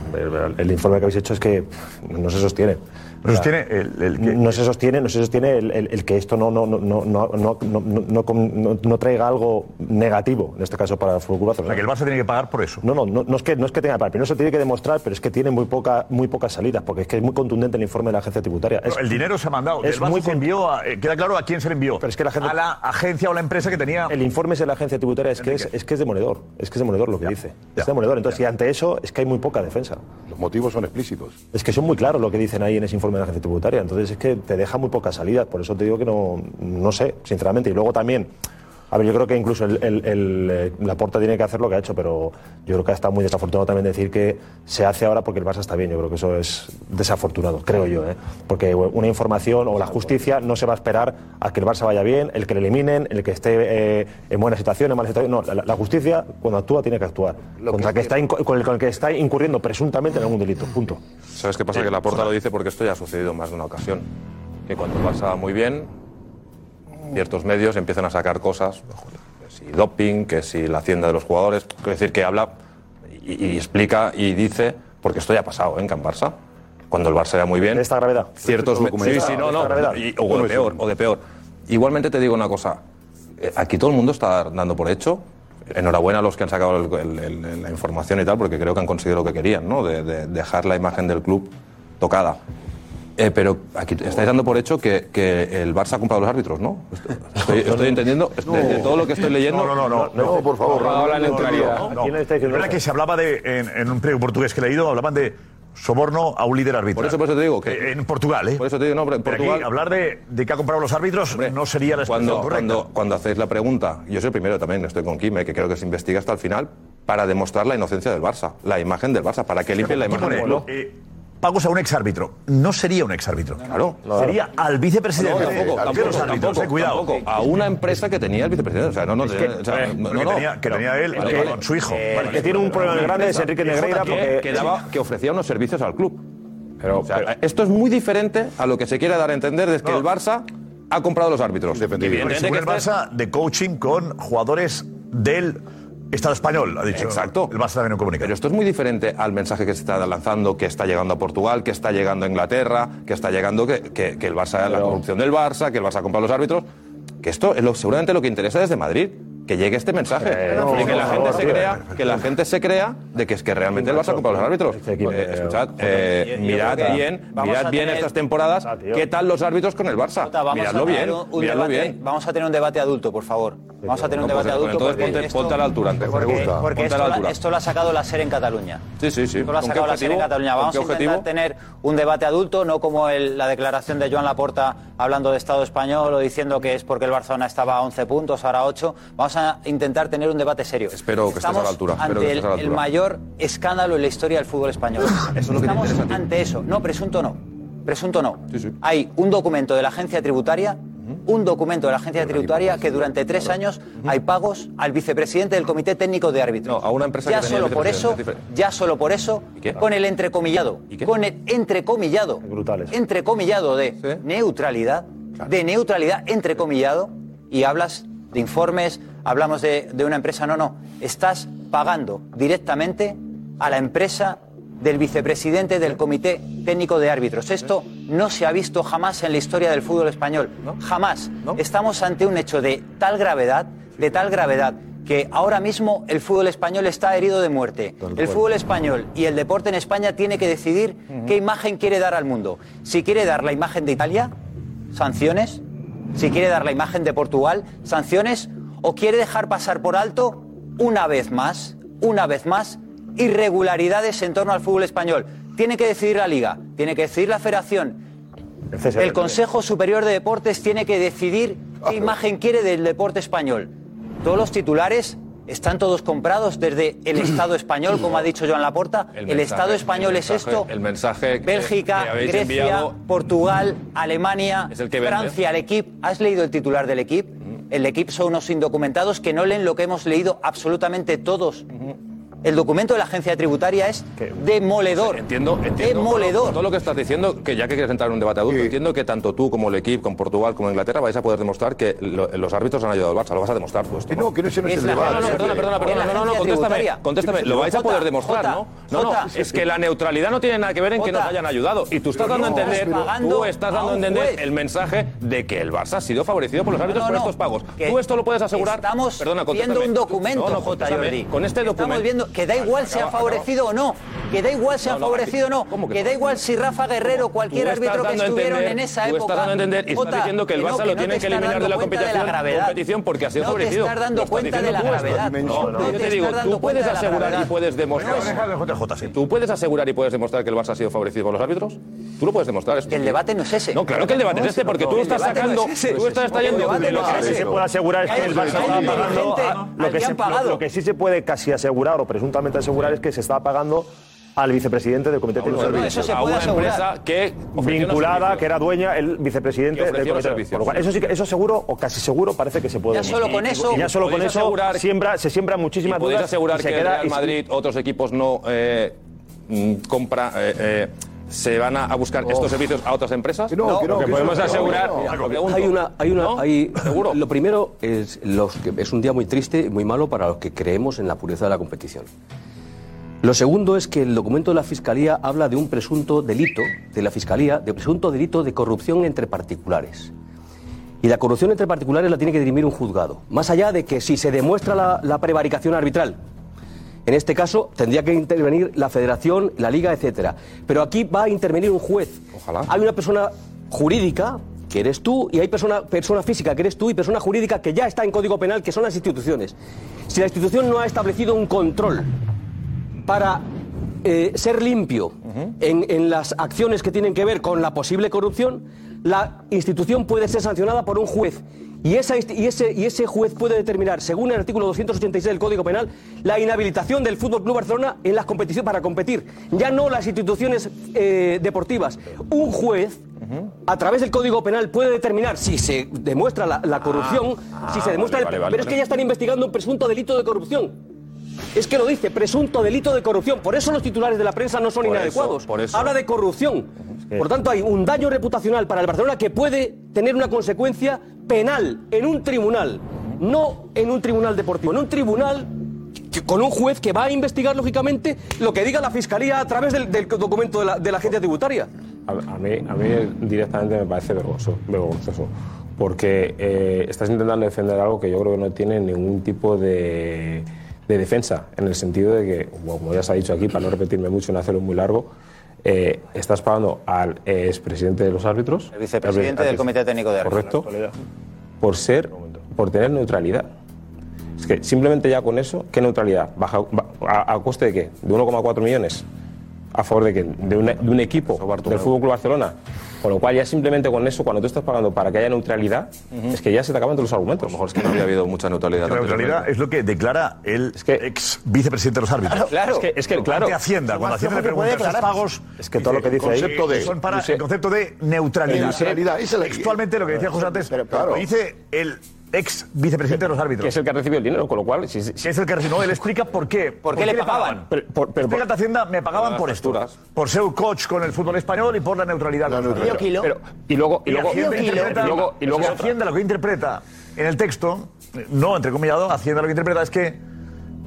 el, el informe que habéis hecho es que no se sostiene. No, sostiene el, el que... no se sostiene, no se sostiene el, el, el que esto no, no, no, no, no, no, no, no, no traiga algo negativo, en este caso para el fútbol Barcelona. O sea, que el Barça tiene que pagar por eso. No, no, no, no es que no es que tenga que pagar, primero se tiene que demostrar, pero es que tiene muy poca, muy pocas salidas, porque es que es muy contundente el informe de la agencia tributaria. Es, el dinero se ha mandado, es el Barça muy se envió a, queda claro a quién se le envió. Pero es que la gente, a la agencia o la empresa que tenía. El informe es de la agencia tributaria, es que es, es que es demoledor, es que es demoledor lo que ya, dice. Ya, es demoledor. Entonces, ya. y ante eso es que hay muy poca defensa. Los motivos son explícitos. Es que son muy claros lo que dicen ahí en ese informe de la agencia tributaria, entonces es que te deja muy pocas salidas, por eso te digo que no, no sé, sinceramente. Y luego también A ver, yo creo que incluso el, el, el, Laporta tiene que hacer lo que ha hecho, pero yo creo que ha estado muy desafortunado también decir que se hace ahora porque el Barça está bien. Yo creo que eso es desafortunado, creo yo, ¿eh? Porque una información o la justicia no se va a esperar a que el Barça vaya bien, el que le eliminen, el que esté eh, en buena situación, en mala situación. No, la, la justicia cuando actúa tiene que actuar lo contra que, que está inc- con, el, con el que está incurriendo presuntamente en algún delito, punto. ¿Sabes qué pasa? Que Laporta lo dice porque esto ya ha sucedido más de una ocasión. Que cuando el Barça va muy bien, ciertos medios empiezan a sacar cosas, que si doping, que si la hacienda de los jugadores, es decir, que habla y, y explica y dice, porque esto ya ha pasado, ¿eh?, en Can Barça, cuando el Barça va muy bien. De esta gravedad. Ciertos medios. Sí, sí, no, no. Y, o de peor, o de peor. Igualmente te digo una cosa, aquí todo el mundo está dando por hecho. Enhorabuena a los que han sacado el, el, el, la información y tal, porque creo que han conseguido lo que querían, ¿no? De, de dejar la imagen del club tocada. Eh, pero aquí estáis dando por hecho que, que el Barça ha comprado los árbitros, ¿no? Estoy, estoy entendiendo no. de, de todo lo que estoy leyendo. No, no, no, no, no, no por favor. No, no, no, no, no, no. ¿Quién está diciendo? ¿Verdad que se hablaba de, en, en un premio portugués que he leído, hablaban de soborno a un líder árbitro? Por eso, por eso te digo que... En Portugal, ¿eh? Por eso te digo, no, pero Portugal... Aquí hablar de, de que ha comprado los árbitros, hombre, no sería la expresión cuando, correcta. Cuando, cuando hacéis la pregunta, yo soy el primero también, estoy con Kim, eh, que creo que se investiga hasta el final, para demostrar la inocencia del Barça, la imagen del Barça, para que limpien la imagen del club. Pagos a un exárbitro. No sería un exárbitro. Claro. claro. Sería al vicepresidente. No, tampoco, tampoco, los árbitros, tampoco, eh, cuidado. Tampoco. A una empresa que tenía el vicepresidente. O sea, no, no, es que, o sea, eh, no, no, que tenía, que tenía él eh, con su hijo. Eh, vale, que tiene un problema grande es Enrique Negreira porque que, daba, que ofrecía unos servicios al club. Pero, o sea, pero esto es muy diferente a lo que se quiere dar a entender de que no. el Barça ha comprado los árbitros. Dependiendo. El Barça de coaching con jugadores del Estado español, ha dicho. Exacto. El Barça también no comunica. Pero esto es muy diferente al mensaje que se está lanzando, que está llegando a Portugal, que está llegando a Inglaterra, que está llegando que, que, que el Barça, pero... la corrupción del Barça, que el Barça compra los árbitros. Que esto es lo, seguramente lo que interesa desde Madrid, que llegue este mensaje. Eh, no, y que la no, gente no, se no, crea, no, que la gente se crea de que es que realmente el Barça compra los árbitros. Eh, escuchad, eh, mirad bien, mirad bien estas temporadas, qué tal los árbitros con el Barça. Miradlo bien, miradlo bien. Vamos a tener un debate adulto, por favor. Vamos a tener no, un debate adulto. Entonces ponte, esto, ponte a la altura. Antes, porque porque, porque esto, la altura. Esto lo ha sacado la SER en Cataluña. Sí, sí, sí. Esto lo ha sacado la SER en Cataluña. Vamos a intentar tener un debate adulto, no como el, la declaración de Joan Laporta hablando de Estado español o diciendo que es porque el Barcelona estaba a once puntos, ahora ocho. Vamos a intentar tener un debate serio. Espero que estés a la altura. Estamos ante el, altura. el mayor escándalo en la historia del fútbol español. Eso es Estamos lo que ante eso. No, presunto no. Presunto no. Sí, sí. Hay un documento de la agencia tributaria un documento de la agencia tributaria que durante tres años hay pagos al vicepresidente del Comité Técnico de Árbitros. No, a una empresa ya que tenía solo por eso, ya solo por eso, con el entrecomillado, con el entrecomillado, entrecomillado de ¿Sí? neutralidad, claro. de neutralidad entrecomillado, y hablas de informes, hablamos de, de una empresa, no, no, estás pagando directamente a la empresa del vicepresidente del Comité Técnico de Árbitros. Esto no se ha visto jamás en la historia del fútbol español. ¿No? Jamás. ¿No? Estamos ante un hecho de tal gravedad, de tal gravedad, que ahora mismo el fútbol español está herido de muerte. El fútbol español y el deporte en España tiene que decidir qué imagen quiere dar al mundo. Si quiere dar la imagen de Italia, sanciones. Si quiere dar la imagen de Portugal, sanciones. O quiere dejar pasar por alto, una vez más, una vez más, irregularidades en torno al fútbol español. Tiene que decidir la Liga, tiene que decidir la Federación. El Consejo Superior de Deportes tiene que decidir qué imagen quiere del deporte español. Todos los titulares están todos comprados desde el Estado español, como ha dicho Joan Laporta. El, mensaje, el Estado español el mensaje, es esto. El mensaje. Bélgica, que Grecia, enviado, Portugal, Alemania, es el que Francia, el equipo. ¿Has leído el titular del equipo? El equipo son unos indocumentados que no leen lo que hemos leído absolutamente todos. El documento de la agencia tributaria es demoledor. Entiendo, entiendo. Demoledor. Todo, todo lo que estás diciendo, que ya que quieres entrar en un debate adulto, sí. entiendo que tanto tú como el equipo, con Portugal, como Inglaterra, vais a poder demostrar que lo, los árbitros han ayudado al Barça. Lo vas a demostrar tú. Esto, ¿no? No, que no, es el debate. No, no, perdona, perdona, perdona. No, no, no, contéstame, contéstame. Lo vais a poder demostrar, ¿no? No, no, es que la neutralidad no tiene nada que ver en que nos hayan ayudado. Y tú estás dando a entender, tú estás dando a entender el mensaje de que el Barça ha sido favorecido por los árbitros por estos pagos. Tú esto lo puedes asegurar. Estamos viendo un documento, Jota Jordi. Con este documento. favorecido, que da igual si ha favorecido o no, que da igual si ha favorecido o no, que da igual si Rafa Guerrero o cualquier árbitro que estuvieron en esa época. Tú estás dando a entender y estás diciendo que el Barça lo tiene que eliminar de la competición porque ha sido favorecido. No te estás dando cuenta de la gravedad. No, yo te digo, tú puedes asegurar y puedes demostrar. Tú puedes asegurar y puedes demostrar que el Barça ha sido favorecido por los árbitros. Tú lo puedes demostrar. El debate no es ese. No, claro que el debate es este porque tú estás sacando, tú estás trayendo de lo que se puede asegurar es que el Barça está pagando lo que se lo que sí se puede casi asegurar o presuntamente asegurar es que se está pagando al vicepresidente del Comité Técnico de Árbitros. A una empresa que vinculada, que era dueña, el vicepresidente del Comité Técnico. Por lo cual, eso sí que, eso seguro o casi seguro parece que se puede. Ya solo con eso, ya solo con eso siembra, se siembran muchísimas dudas. ¿Podéis asegurar que el Real Madrid, otros equipos no eh, compra? Eh, eh, ¿Se van a buscar oh. estos servicios a otras empresas? No, no que no, que podemos asegurar. Hay una, hay una, ¿no? hay, seguro. Lo primero es los que es un día muy triste y muy malo para los que creemos en la pureza de la competición. Lo segundo es que el documento de la Fiscalía habla de un presunto delito de la Fiscalía, de presunto delito de corrupción entre particulares. Y la corrupción entre particulares la tiene que dirimir un juzgado. Más allá de que si se demuestra la, la prevaricación arbitral. En este caso tendría que intervenir la Federación, la Liga, etcétera. Pero aquí va a intervenir un juez. Ojalá. Hay una persona jurídica, que eres tú, y hay persona, persona física, que eres tú, y persona jurídica que ya está en Código Penal, que son las instituciones. Si la institución no ha establecido un control para eh, ser limpio uh-huh. en, en las acciones que tienen que ver con la posible corrupción, la institución puede ser sancionada por un juez. Y, esa, y, ese, y ese juez puede determinar, según el artículo doscientos ochenta y seis del Código Penal, la inhabilitación del F C Barcelona en las competiciones para competir. Ya no las instituciones eh, deportivas. Un juez, a través del Código Penal, puede determinar si se demuestra la, la corrupción, ah, ah, si se demuestra... Vale, vale, vale, pero vale. Es que ya están investigando un presunto delito de corrupción. Es que lo dice, presunto delito de corrupción. Por eso los titulares de la prensa no son por inadecuados. Eso, por eso. Habla de corrupción. Es que... Por tanto, hay un daño reputacional para el Barcelona que puede tener una consecuencia penal en un tribunal. No en un tribunal deportivo, en un tribunal que, con un juez que va a investigar, lógicamente, lo que diga la Fiscalía a través del, del documento de la, de la agencia tributaria. A, a, mí, a mí directamente me parece vergonzoso. vergonzoso. Porque eh, estás intentando defender algo que yo creo que no tiene ningún tipo de... de defensa, en el sentido de que, como ya se ha dicho aquí, para no repetirme mucho y no hacerlo muy largo, eh, estás pagando al expresidente de los árbitros... El vicepresidente del Comité Técnico de Árbitros. Correcto, por ser, por tener neutralidad. Es que simplemente ya con eso, ¿qué neutralidad? Baja, a, ¿A coste de qué? ¿De uno coma cuatro millones? ¿A favor de qué? ¿De, una, de un equipo del F C Barcelona? Con lo cual, ya simplemente con eso, cuando tú estás pagando para que haya neutralidad, uh-huh. es que ya se te acaban todos los argumentos. A lo mejor es que no había habido mucha neutralidad. La neutralidad es lo que declara el es que, ex vicepresidente de los árbitros. Claro, claro. Es que, es que claro. Ante Hacienda, cuando Hacienda le pregunta los pagos, es que todo lo que dice ahí son para el concepto de neutralidad. Textualmente, lo que decía José antes, lo dice el ex vicepresidente de los árbitros. Que es el que recibió el dinero, con lo cual... Si, si, si es el que recibió, no, él explica por qué. ¿Por, ¿por qué le pagaban? Pero, por, pero, por, Hacienda, me pagaban por esto. Por ser un coach con el fútbol español y por la neutralidad. La neutralidad. Pero, pero, y luego... Y luego, y luego, y luego, y luego Hacienda lo que interpreta en el texto, no entrecomillado, Hacienda lo que interpreta es que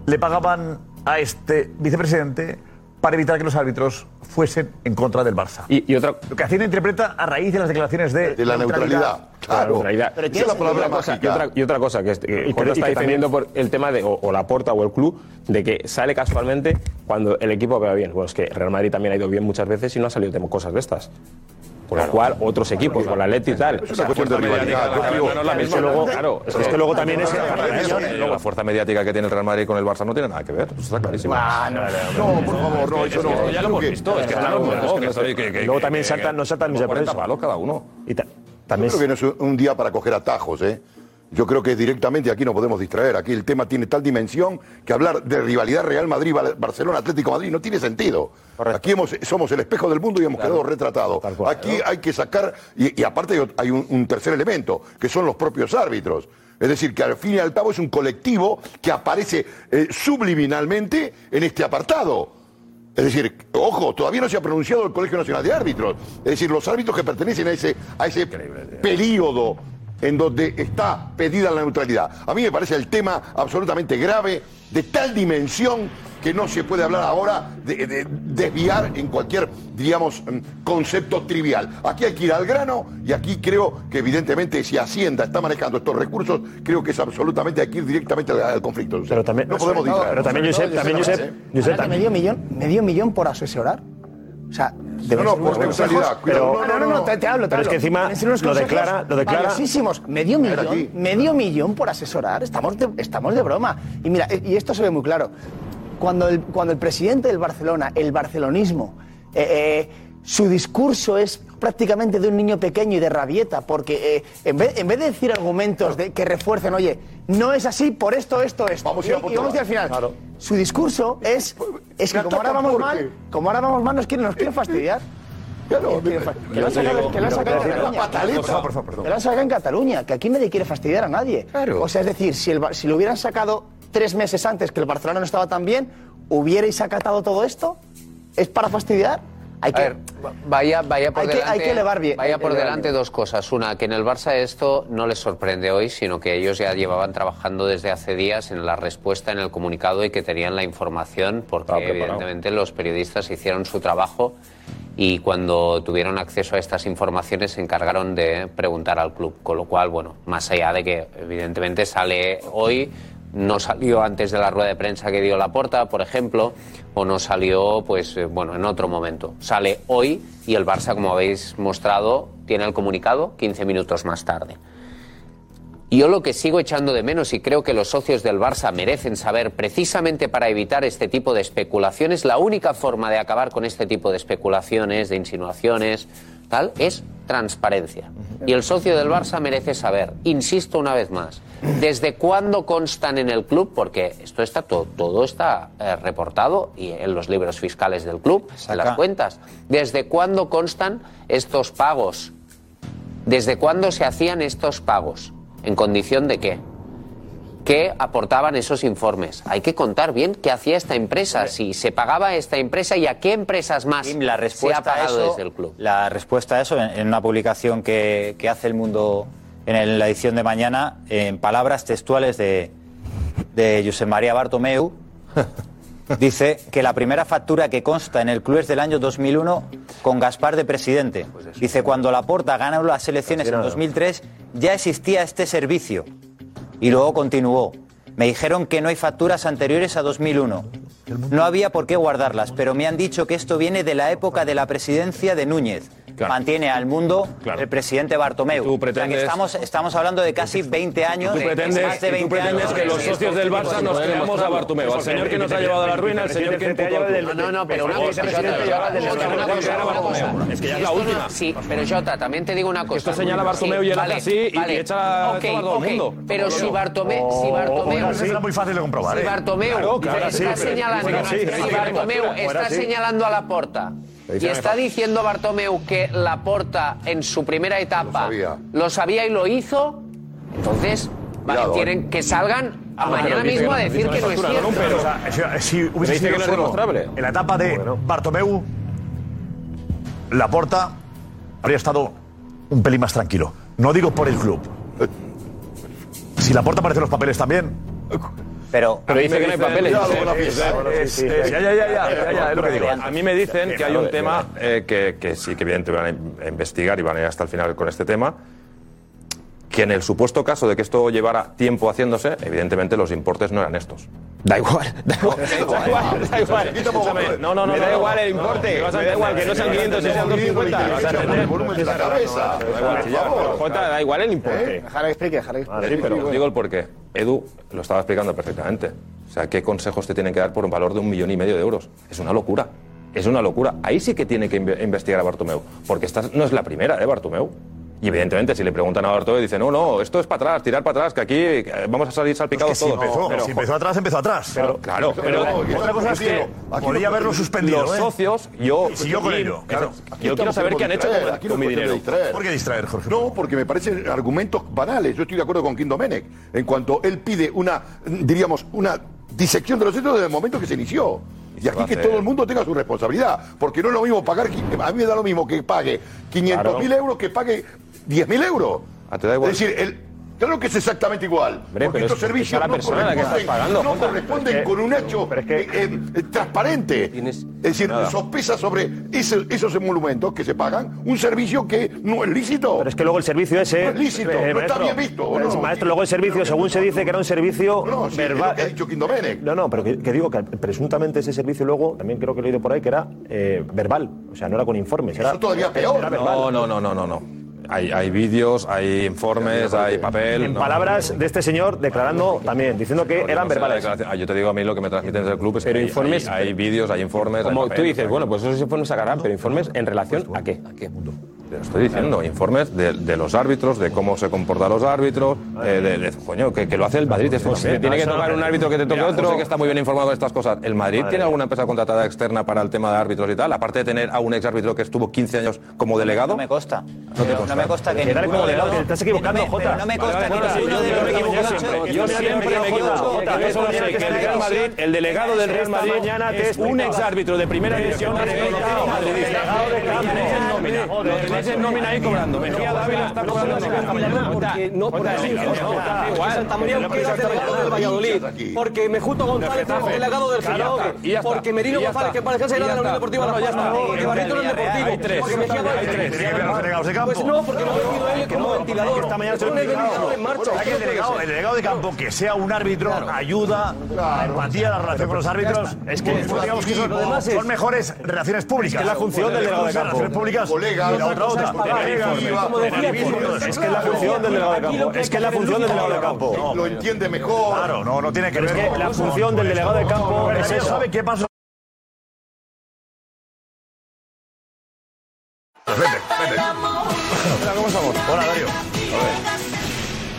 le pagaban a este vicepresidente para evitar que los árbitros fuesen en contra del Barça. Y, y otra... Lo que Hacienda interpreta a raíz de las declaraciones de... De la neutralidad. neutralidad. Claro. Pero es la palabra cosa, y, otra, y otra cosa que, que y Jota está defendiendo por el tema de o, o Laporta o el club, de que sale casualmente cuando el equipo va bien. Bueno, es que Real Madrid también ha ido bien muchas veces y no ha salido de cosas de estas. Por lo claro. cual, otros equipos, con la Atleti y tal. Es una cuestión de rivalidad. Claro, es que luego también es... La fuerza mediática que tiene el Real Madrid con el Barça no tiene nada que ver. Eso está clarísimo. No, por favor, no. Eso no. Ya lo hemos visto. Es que no. Luego también saltan, no saltan mis empresas. cuarenta palos cada uno. Yo creo que no es un día para coger atajos, ¿eh? Yo creo que directamente aquí no podemos distraer. Aquí el tema tiene tal dimensión que hablar de rivalidad Real Madrid-Barcelona-Atlético Madrid no tiene sentido. Correcto. Aquí hemos, somos el espejo del mundo y hemos claro. quedado retratados. Aquí hay que sacar, y, y aparte hay un, un tercer elemento, que son los propios árbitros. Es decir, que al fin y al cabo es un colectivo que aparece eh, subliminalmente en este apartado. Es decir, ojo, todavía no se ha pronunciado el Colegio Nacional de Árbitros. Es decir, los árbitros que pertenecen a ese, a ese periodo en donde está pedida la neutralidad. A mí me parece el tema absolutamente grave, de tal dimensión que no se puede hablar ahora de, de desviar en cualquier, digamos, concepto trivial. Aquí hay que ir al grano y aquí creo que evidentemente si Hacienda está manejando estos recursos, creo que es absolutamente, hay que ir directamente al, al conflicto. O sea, pero también, no podemos no, pero también, no, Josep, también, Josep, Josep, Josep también. ¿Medio millón, medio millón por asesorar? O sea, no, no, por neutralidad. Pero, no, no, no, te, te hablo, te pero hablo. Es que encima lo declara, lo declara. Valiosísimos. Medio millón, medio millón por asesorar. Estamos de, estamos de broma. Y mira, y esto se ve muy claro. Cuando el, cuando el presidente del Barcelona, el barcelonismo, eh, eh, su discurso es prácticamente de un niño pequeño y de rabieta, porque eh, en, vez, en vez de decir argumentos de, que refuercen, oye, no es así por esto, esto, esto, vamos y, y vamos a ir al final. Claro. Su discurso es, es que como ahora vamos porque... mal, como ahora vamos mal nos quieren, nos quieren fastidiar. Claro, que lo han sacado en Cataluña. Que lo han sacado en Cataluña, que aquí nadie quiere fastidiar a nadie. Claro. O sea, es decir, si, el, si lo hubieran sacado tres meses antes, que el Barcelona no estaba tan bien, ¿hubierais acatado todo esto? ¿Es para fastidiar? Hay que, ver, vaya, vaya por hay delante, que, hay que elevar bien. Vaya por elevar delante bien. Dos cosas. Una, que en el Barça esto no les sorprende hoy, sino que ellos ya llevaban trabajando desde hace días en la respuesta, en el comunicado y que tenían la información porque claro, evidentemente claro. Los periodistas hicieron su trabajo y cuando tuvieron acceso a estas informaciones se encargaron de preguntar al club. Con lo cual, bueno, más allá de que evidentemente sale hoy... No salió antes de la rueda de prensa que dio Laporta, por ejemplo, o no salió, pues, bueno, en otro momento. Sale hoy y el Barça, como habéis mostrado, tiene el comunicado quince minutos más tarde. Yo lo que sigo echando de menos, y creo que los socios del Barça merecen saber, precisamente para evitar este tipo de especulaciones, la única forma de acabar con este tipo de especulaciones, de insinuaciones, tal, es transparencia. Y el socio del Barça merece saber, insisto una vez más, desde cuándo constan en el club, porque esto está todo, todo está eh, reportado y en los libros fiscales del club, en las cuentas, desde cuándo constan estos pagos, desde cuándo se hacían estos pagos. ¿En condición de qué? ¿Qué aportaban esos informes? Hay que contar bien qué hacía esta empresa, si se pagaba esta empresa y a qué empresas más la se ha pagado eso, desde el club. La respuesta a eso, en, en una publicación que, que hace El Mundo en, el, en la edición de mañana, en palabras textuales de, de José María Bartomeu, dice que la primera factura que consta en el club es del año dos mil uno con Gaspar de presidente. Dice, cuando Laporta ganó las elecciones en dos mil tres ya existía este servicio. Y luego continuó. Me dijeron que no hay facturas anteriores a dos mil uno. No había por qué guardarlas, pero me han dicho que esto viene de la época de la presidencia de Núñez. Claro. Mantiene al mundo claro. El presidente Bartomeu. Tú pretendes... o sea que estamos, estamos hablando de casi veinte años, de, más de veinte años. Tú pretendes años. Que los socios del Barça nos creamos a Bartomeu, al señor que nos ha llevado a la ruina, al señor que... No, no, no, pero una cosa... Es que ya es la última. Sí, pero Jota, también te digo una cosa. Esto señala a Bartomeu y él hace así y echa todo al mundo. Pero si Bartomeu... Eso era muy fácil de comprobar. Si Bartomeu está señalando a Laporta... Y está diciendo Bartomeu que Laporta en su primera etapa lo sabía, lo sabía y lo hizo, entonces vale, quieren que salgan a ah, mañana mismo a decir que no es cierto. Pero, o sea, si hubiese sido que demostrable. En la etapa de bueno. Bartomeu, Laporta habría estado un pelín más tranquilo. No digo por el club. Si Laporta aparece en los papeles también... Pero, pero dice que no hay papeles. Ya, ya, ya, ya, es lo que digo. A mí me dicen que hay un tema eh, que, que sí que evidentemente van a investigar y van a ir hasta el final con este tema, que en el supuesto caso de que esto llevara tiempo haciéndose, evidentemente los importes no eran estos. Da igual, da igual, da igual, da igual. No, no, no, me da igual el importe, me da igual que no sean quinientos, sean doscientos cincuenta. Da igual el importe. Déjale que explique, déjale que explique. Sí, pero digo el porqué. Edu lo estaba explicando perfectamente. O sea, ¿qué consejos te tienen que dar por un valor de un millón y medio de euros? Es una locura, es una locura. Ahí sí que tiene que investigar a Bartomeu, porque esta no es la primera, ¿eh, Bartomeu? Y evidentemente, si le preguntan a Bartomeu, dicen, no, no, esto es para atrás, tirar para atrás, que aquí vamos a salir salpicados todos. Pues que si, todo, no, pero, si empezó atrás, empezó atrás. Pero, claro, pero, pero, pero otra cosa es que podría haberlo suspendido. Los socios, yo... Y si yo con ello, claro. Yo quiero saber qué han hecho con, aquí con mi dinero. ¿Por qué distraer, Jorge? No, porque me parecen argumentos banales. Yo estoy de acuerdo con Quim Domènech. En cuanto él pide una, diríamos, una disección de los hechos desde el momento que se inició. Y aquí que todo el mundo tenga su responsabilidad. Porque no es lo mismo pagar... A mí me da lo mismo que pague quinientos mil euros que pague... diez mil euros. Ah, te da igual. Es decir, el, Claro que es exactamente igual. Hombre, porque estos es, servicios es no, corresponden, pagando, no corresponden es que, con un hecho es que, eh, eh, transparente. Tienes, es decir, nada. Sospecha sobre ese, esos emolumentos que se pagan, un servicio que no es lícito. Pero es que luego el servicio ese... No es lícito, eh, no maestro, está bien visto. ¿O no? Maestro, luego el servicio, según se dice que era un servicio... No, sí, verbal, que ha dicho Quindoménech. No, no, pero que, que digo que presuntamente ese servicio luego, también creo que lo he oído por ahí, que era eh, verbal. O sea, no era con informes. Era, eso todavía peor. Era verbal. No, no, no, no, no. no. Hay, hay vídeos, hay informes, hay papel... En no, palabras no, de este señor declarando también, diciendo que eran verbales. Yo te digo, a mí lo que me transmiten desde el club es pero que informes, hay, hay, hay vídeos, hay informes... Como hay papel, tú dices, bueno, pues esos informes sacarán, pero informes en relación pues, ¿a qué? ¿A qué punto? Te lo estoy diciendo, informes de, de los árbitros, de cómo se comportan los árbitros, eh, de, de, coño, que, que lo hace el Madrid. Esto sí, tiene que tocar un árbitro que te toque otro, que está muy bien informado de estas cosas. ¿El Madrid tiene alguna empresa contratada externa para el tema de árbitros y tal? Aparte de tener a un exárbitro que estuvo quince años como delegado. No me consta. No te consta. No me consta que ninguno de los... Estás equivocando, Jota. No me consta que ninguno de los... Yo siempre me equivoco, Jota. Yo solo sé que el Real Madrid, el delegado del Real Madrid, es un exárbitro de primera división madridista. Es el nómina ahí cobrando. Mejía Dávila está cobrando esta mañana. Porque no, porque Santa María Unquera es delegado del Valladolid. Porque Mejuto González es delegado del Getafe. Porque Merino González, que parecía ser de la Unión Deportiva de la Palma. Porque Barito no es deportivo. Hay tres. Pues no, porque no ha venido él como ventilador. Esta mañana se pone el ventilador en marcha. El delegado de campo, que sea un árbitro, ayuda, empatía, la relación con los árbitros. Es que son mejores relaciones públicas. Es que la función del delegado de campo. Relaciones públicas. Es que es la función del delegado de campo. Es que es la función del delegado de campo. Lo entiende mejor. Claro, no, no tiene que ver. Es que la función del delegado de campo es eso. ¿Sabe qué pasó? Vete, vete. Hola, ¿cómo estamos? Hola, Darío.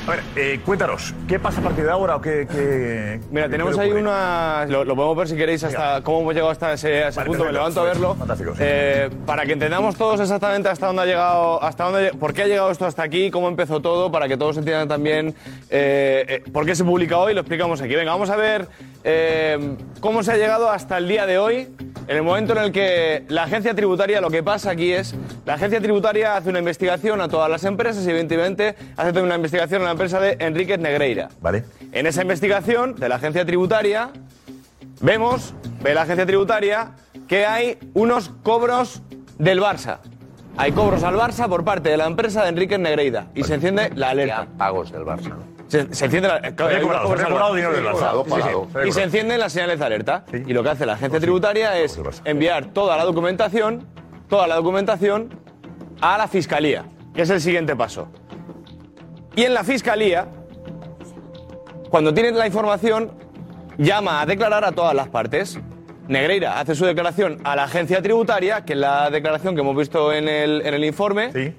A ver, eh, cuéntanos, ¿qué pasa a partir de ahora o qué...? qué Mira, qué tenemos ahí una... Lo, lo podemos ver si queréis hasta Mira. cómo hemos llegado hasta ese, a ese vale, punto, me levanto a verlo. Fantástico, sí. eh, Para que entendamos todos exactamente hasta dónde ha llegado, hasta dónde, por qué ha llegado esto hasta aquí, cómo empezó todo, para que todos entiendan también eh, eh, por qué se publica hoy, lo explicamos aquí. Venga, vamos a ver eh, cómo se ha llegado hasta el día de hoy, en el momento en el que la agencia tributaria, lo que pasa aquí es, la agencia tributaria hace una investigación a todas las empresas y evidentemente hace una investigación a la empresa de Enríquez Negreira. Vale. En esa investigación de la agencia tributaria, vemos, ve la agencia tributaria, que hay unos cobros del Barça. Hay cobros al Barça por parte de la empresa de Enríquez Negreira. Y vale. se enciende la alerta. Pagos del Barça. Se, se enciende la alerta. Y se encienden las señales de alerta. Sí. Y lo que hace la agencia tributaria es enviar toda la documentación, toda la documentación a la Fiscalía, que es el siguiente paso. Y en la Fiscalía, cuando tiene la información, llama a declarar a todas las partes. Negreira hace su declaración a la agencia tributaria, que es la declaración que hemos visto en el, en el informe. Sí.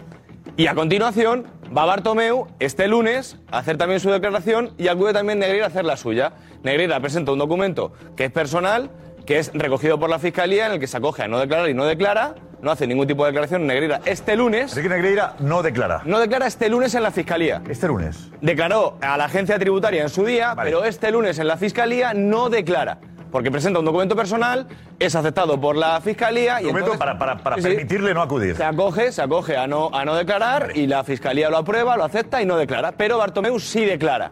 Y a continuación va Bartomeu este lunes a hacer también su declaración y acude también Negreira a hacer la suya. Negreira presenta un documento que es personal, que es recogido por la Fiscalía, en el que se acoge a no declarar y no declara. No hace ningún tipo de declaración Negreira este lunes. Así que Negreira no declara. No declara este lunes en la Fiscalía. Este lunes. Declaró a la agencia tributaria en su día, vale. pero este lunes en la Fiscalía no declara. Porque presenta un documento personal, es aceptado por la Fiscalía... Y documento entonces, para, para, para sí, permitirle no acudir. Se acoge, se acoge a no, a no declarar vale. y la Fiscalía lo aprueba, lo acepta y no declara. Pero Bartomeu sí declara.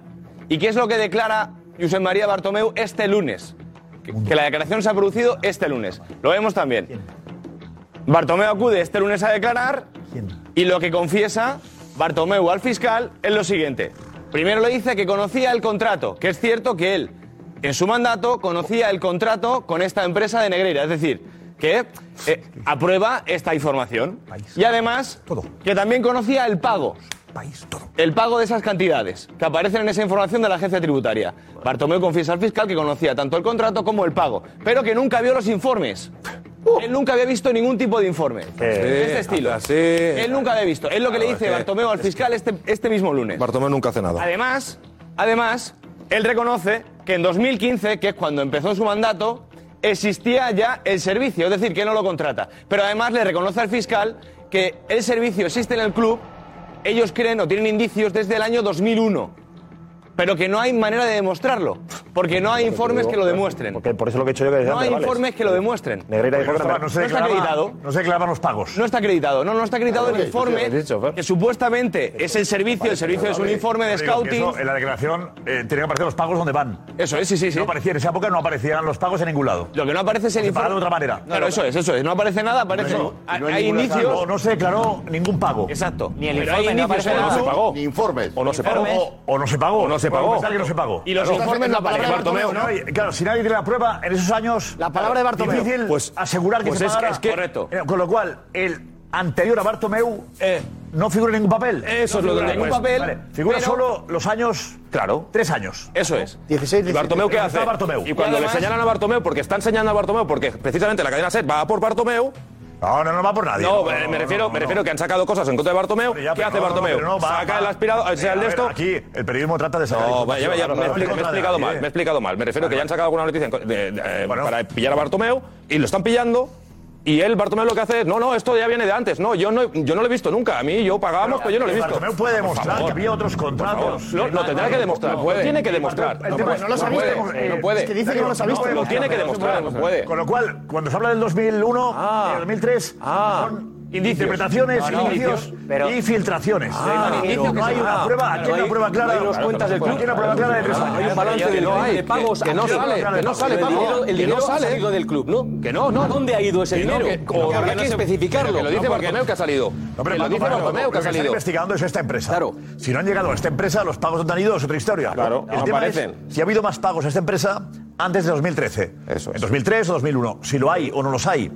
¿Y qué es lo que declara José María Bartomeu este lunes? Que, que la declaración se ha producido este lunes. Lo vemos también. Bartomeu acude este lunes a declarar y lo que confiesa Bartomeu al fiscal es lo siguiente. Primero le dice que conocía el contrato, que es cierto que él, en su mandato, conocía el contrato con esta empresa de Negreira. Es decir, que eh, aprueba esta información. Y además, que también conocía el pago. El pago de esas cantidades que aparecen en esa información de la agencia tributaria. Bartomeu confiesa al fiscal que conocía tanto el contrato como el pago, pero que nunca vio los informes. Uh. Él nunca había visto ningún tipo de informe sí, de este estilo. Sí. Él nunca había visto. Es lo que le dice Bartomeu al fiscal este, este mismo lunes. Bartomeu nunca hace nada. Además, además, él reconoce que en dos mil quince, que es cuando empezó su mandato, existía ya el servicio, es decir, que no lo contrata. Pero además le reconoce al fiscal que el servicio existe en el club, ellos creen o tienen indicios desde el año dos mil uno. pero que no hay manera de demostrarlo, porque no hay informes que lo demuestren. Porque por eso lo que he hecho yo que decía, no hay informes que lo demuestren. Negreira dijo que no se acreditado, no se declaraban los pagos. No está acreditado, no, no está acreditado el informe que supuestamente es el servicio, el servicio es un informe de scouting. En la declaración tenía que aparecer los pagos donde van. Eso es, sí, sí, sí. No aparecía en esa época, no aparecían los pagos en ningún lado. Lo que no aparece es el informe de otra manera. Claro, eso es, eso es. No aparece nada, aparece. Hay indicios. No se declaró ningún pago. Exacto. Ni el informe no aparece. No se pagó. Ni informes. O no se pagó. O no se pagó. O no se pagó. Que no se pagó. Y los informes no aparecen. Bartomeu, ¿no? Claro, si nadie tiene la prueba, en esos años. La palabra de Bartomeu. Difícil pues, asegurar que pues se es, es que, correcto. Con lo cual, el anterior a Bartomeu eh, no figura en ningún papel. Eso no es lo que ningún pues, papel. Vale. Figura pero, solo los años. Claro. Tres años. Eso es. dieciséis, dieciséis. ¿Y Bartomeu qué hace? Bartomeu. Y cuando y además, le señalan a Bartomeu, porque está enseñando a Bartomeu, porque precisamente la cadena SER va por Bartomeu. No, no, no va por nadie. No, no, no me refiero, no, no, me refiero no. que han sacado cosas en contra de Bartomeu. Ya, ¿qué hace no, Bartomeu? No, no, va, Saca va, el aspirado, o sea, el de esto. Aquí el periodismo trata de sacar. No, vaya, vaya, me he explicado mal, me he explicado mal. Me refiero vale, que ya han sacado alguna noticia de, de, de, bueno. para pillar a Bartomeu y lo están pillando. Y él, Bartomeu, lo que hace es, no, no, esto ya viene de antes. No, yo no, yo no lo he visto nunca. A mí, yo pagábamos, pero, pero yo no lo he visto. Bartomeu puede demostrar que había otros contratos. Lo, lo tendrá que demostrar. No, puede. Tiene que demostrar. No, no, no lo sabiste. No puede. No puede. Es que dice que no lo sabiste. No, lo tiene que demostrar. No puede. Con lo cual, cuando se habla del dos mil uno, ah, del dos mil tres, ah, son indicios, interpretaciones, no, no, indicios pero, y filtraciones. Ah, pero no hay una prueba. Aquí hay una prueba clara. Hay unas cuentas del club. Aquí hay una prueba clara de tres años. Hay un balance de no hay pagos. Que no sale. Que no sale. El dinero ha salido del club, ¿no? Que no, no. ¿A dónde ha ido ese dinero? Que habrá que especificarlo. Que lo dice Bartomeu que ha salido. No, pero lo dice Bartomeu que ha salido. Lo que está investigando es esta empresa. Claro. Si no han llegado a esta empresa, los pagos donde han ido es otra historia. Claro. El tema es si ha habido más pagos a esta empresa antes de dos mil trece. Eso. En dos mil tres o dos mil uno. Si lo hay o no los hay.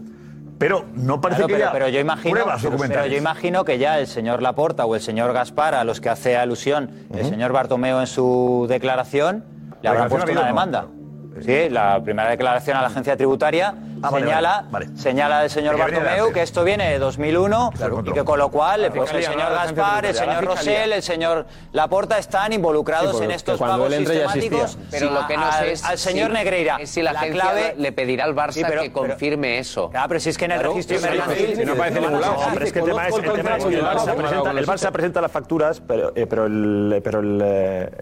Pero no parece claro, que pero, pero yo imagino, pruebas documentales. Pero yo imagino que ya el señor Laporta o el señor Gaspar, a los que hace alusión uh-huh. el señor Bartomeu en su declaración, le habrán puesto una demanda. No. Sí, la primera declaración a la agencia tributaria ah, señala, vale, vale. señala del señor Bartomeu que esto viene de dos mil uno claro, y que con lo cual pues, el señor Gaspar, el señor Rosell, el señor Laporta están involucrados sí, en estos pagos sistemáticos. Pero lo que no sé es al señor Negreira es si la, la agencia clave, le pedirá al Barça sí, pero, que confirme pero, eso. Claro, pero si es que en el claro, registro mercantil no aparece ningún lado. Pero es que el tema es que el Barça presenta las facturas, pero pero la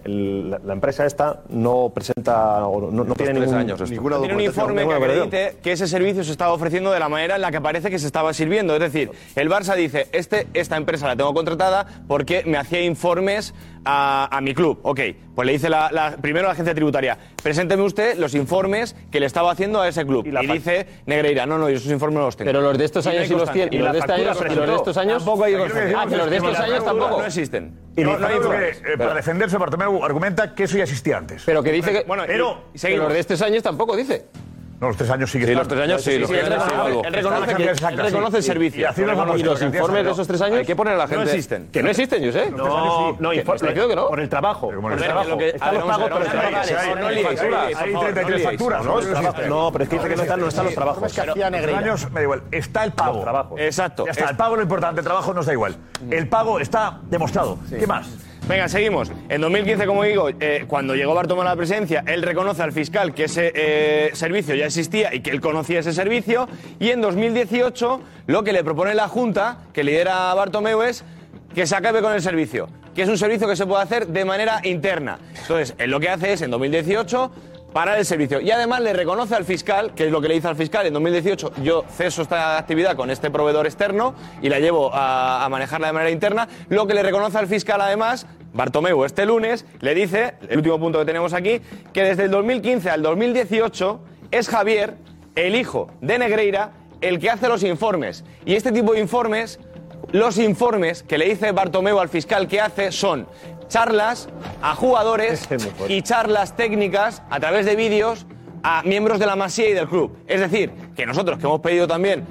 empresa esta no presenta o no tiene ningún, años ninguna tiene un informe que acredite que ese servicio se estaba ofreciendo de la manera en la que parece que se estaba sirviendo. Es decir, el Barça dice, este, esta empresa la tengo contratada porque me hacía informes a, a mi club. Ok, pues le dice la, la, primero a la agencia tributaria, presénteme usted los informes que le estaba haciendo a ese club. Y, y dice Negreira, no, no, yo esos informes no los tengo. Pero los de estos años y, no y los tiene. Y, y los de estos años tampoco hay. Ah, que los de estos años tampoco. No existen. Y no, no, no, que, eh, para pero, defenderse, Bartomeu argumenta que eso ya existía antes. Pero que dice que, bueno, pero, que los de estos años tampoco dice. No, los tres años sí que sí, los tres años sí. sí, sí, sí, sí, sí, sí él reconoce, que, él reconoce el servicio. Y, y, y, y los informes de esos tres años hay que poner a la gente. No existen. Que no existen, yo sé. No, no informes. Creo que no. Por el trabajo. Por el trabajo. Están los pagos, pero el trabajo. Hay treinta y tres facturas, ¿no? No, pero es que dice que no están los trabajos. Es que hacía Negreira. Los años me da igual. Está el pago. Exacto. Ya está. El pago lo importante, el trabajo nos da igual. El pago está demostrado. ¿Qué más? Venga, seguimos. En dos mil quince, como digo, eh, cuando llegó Bartomeu a la presidencia, él reconoce al fiscal que ese eh, servicio ya existía y que él conocía ese servicio. Y en dos mil dieciocho, lo que le propone la Junta, que lidera a Bartomeu, es que se acabe con el servicio. Que es un servicio que se puede hacer de manera interna. Entonces, él lo que hace es, en dos mil dieciocho, parar el servicio. Y además le reconoce al fiscal, que es lo que le dice al fiscal en dos mil dieciocho, yo ceso esta actividad con este proveedor externo y la llevo a, a manejarla de manera interna. Lo que le reconoce al fiscal además, Bartomeu este lunes, le dice, el último punto que tenemos aquí, que desde el dos mil quince al dos mil dieciocho es Javier, el hijo de Negreira, el que hace los informes. Y este tipo de informes, los informes que le dice Bartomeu al fiscal que hace son charlas a jugadores y charlas técnicas a través de vídeos a miembros de la Masía y del club. Es decir, que nosotros que hemos pedido también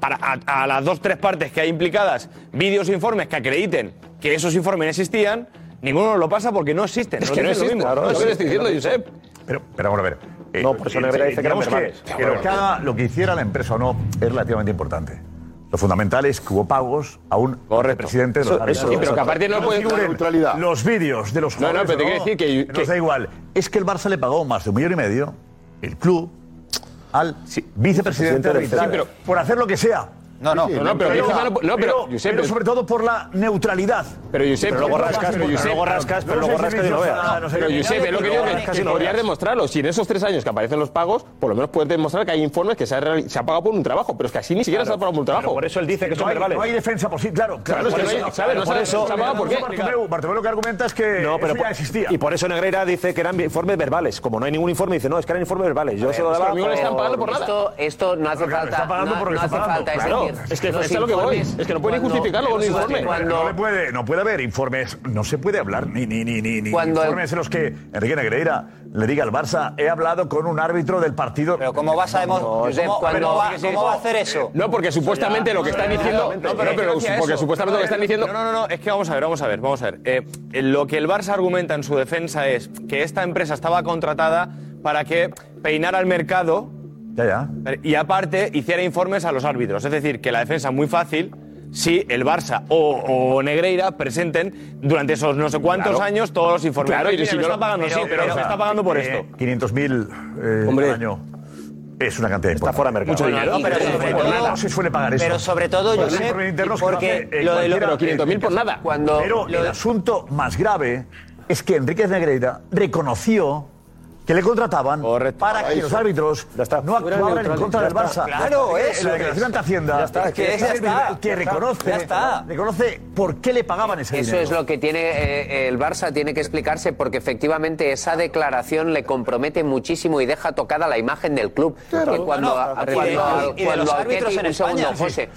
para, a, a las dos tres partes que hay implicadas vídeos e informes que acrediten que esos informes existían, ninguno nos lo pasa porque no existen. Es que no existen, claro. No quieres decirlo, Josep. Pero, pero vamos a ver. Eh, no, por eso Negreira dice que eran verbales. Que, que lo que haga, lo que hiciera la empresa o no, es relativamente importante. Lo fundamental es que hubo pagos a un presidente de los árbitros. Eso, eso, sí, pero que aparte no pueden dar neutralidad. Los vídeos de los jugadores. No, no, pero te quiero decir que, que... nos da igual. Es que el Barça le pagó más de un millón y medio, el club, al sí, vicepresidente arbitral. Sí, pero... por hacer lo que sea. No, no, sí, no, no, pero, pero, no, pero, pero, Josep, pero sobre todo por la neutralidad. Pero Josep, pero luego rascas, pero luego rascas, pero luego rascas y lo veas. Pero Josep, es lo que digo, que podrías demostrarlo. Si en esos tres años que aparecen los pagos, por lo menos puedes demostrar que hay informes que se ha pagado por un trabajo, pero es que así ni siquiera se ha pagado por un trabajo. Por eso él dice que son verbales. No hay defensa por sí, claro. Claro, ¿sabes? No se ha pagado por qué. Bartomeu lo que argumenta es que eso ya existía. Y por eso Negreira dice que eran informes verbales. Como no hay ningún informe, dice, no, es que eran informes verbales. Yo se lo daba. Esto no hace falta, es decir. Es que es lo que voy. Es que no puede justificarlo con un informe. Cuando... No, puede, no puede haber informes, no se puede hablar ni, ni, ni, ni informes el... en los que Enrique Negreira le diga al Barça, he hablado con un árbitro del partido. Pero ¿cómo vas a demostrar? No, ¿Cómo, ¿cómo, va, ¿Cómo va a hacer eso? No, porque supuestamente lo que están diciendo. No, pero, no, pero porque supuestamente lo que están diciendo. No, no, no, es que vamos a ver, vamos a ver, vamos a ver. Eh, lo que el Barça argumenta en su defensa es que esta empresa estaba contratada para que peinara el mercado. Ya, ya. Y aparte, hiciera informes a los árbitros. Es decir, que la defensa es muy fácil si el Barça o, o Negreira presenten durante esos no sé cuántos claro. años todos los informes. Claro, y mira, si me yo está pagando, pero, sí, pero, pero se está pagando por eh, esto. quinientos mil eh, al año. Es una cantidad importante. Está fuera de mercado. Mucho dinero. No, pero sí, sobre todo, nada, no se suele pagar eso. Pero sobre todo, yo sé, porque lo de los quinientos mil por nada. Cuando pero el de... asunto más grave es que Enríquez Negreira reconoció que le contrataban. Correcto. Para que los árbitros no actuaran en contra del Barça. Claro, eso. La declaración ante Hacienda. Ya está, es que, que, ya está, que reconoce, ya está. reconoce por qué le pagaban ese eso dinero. Eso es lo que tiene eh, el Barça, tiene que explicarse, porque efectivamente esa declaración le compromete muchísimo y deja tocada la imagen del club. Claro. Que cuando Alqueti, un segundo, José,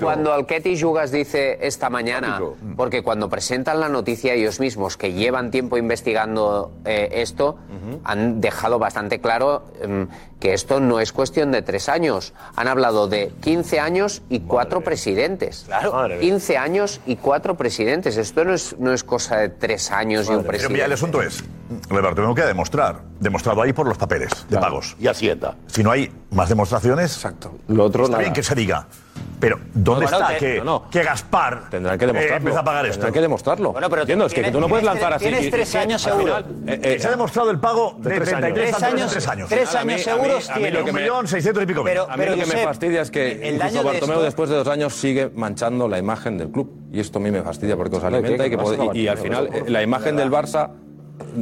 cuando Alqueti Yugas dice esta mañana, porque cuando presentan la noticia ellos mismos, que llevan tiempo investigando eh, esto, uh-huh. han dejado bastante claro um, que esto no es cuestión de tres años. Han hablado de quince años y cuatro presidentes. Claro, quince años y cuatro presidentes. Esto no es, no es cosa de tres años madre y un presidente. Pero mira, el asunto es, lo que tengo que demostrar, demostrado ahí por los papeles de claro. pagos. Y Hacienda. Si no hay más demostraciones, exacto. Lo otro está nada. bien que se diga. Pero, ¿dónde no, bueno, está que, no, no. que Gaspar tendrán que demostrarlo, eh, empieza a pagar esto? Tendrán que demostrarlo. Bueno, pero entiendo, es que, que tú no puedes lanzar así. Tienes tres años seguro. Eh, eh, se ha demostrado el pago de treinta y tres años. Tres años seguros tiene. Un millón seiscientos y pico. Pero, a mí pero, lo que Josep, me fastidia es que incluso Bartomeu, de después de dos años, sigue manchando la imagen del club. Y esto a mí me fastidia porque os alimenta que, y, que poder, y, y al final la imagen del Barça...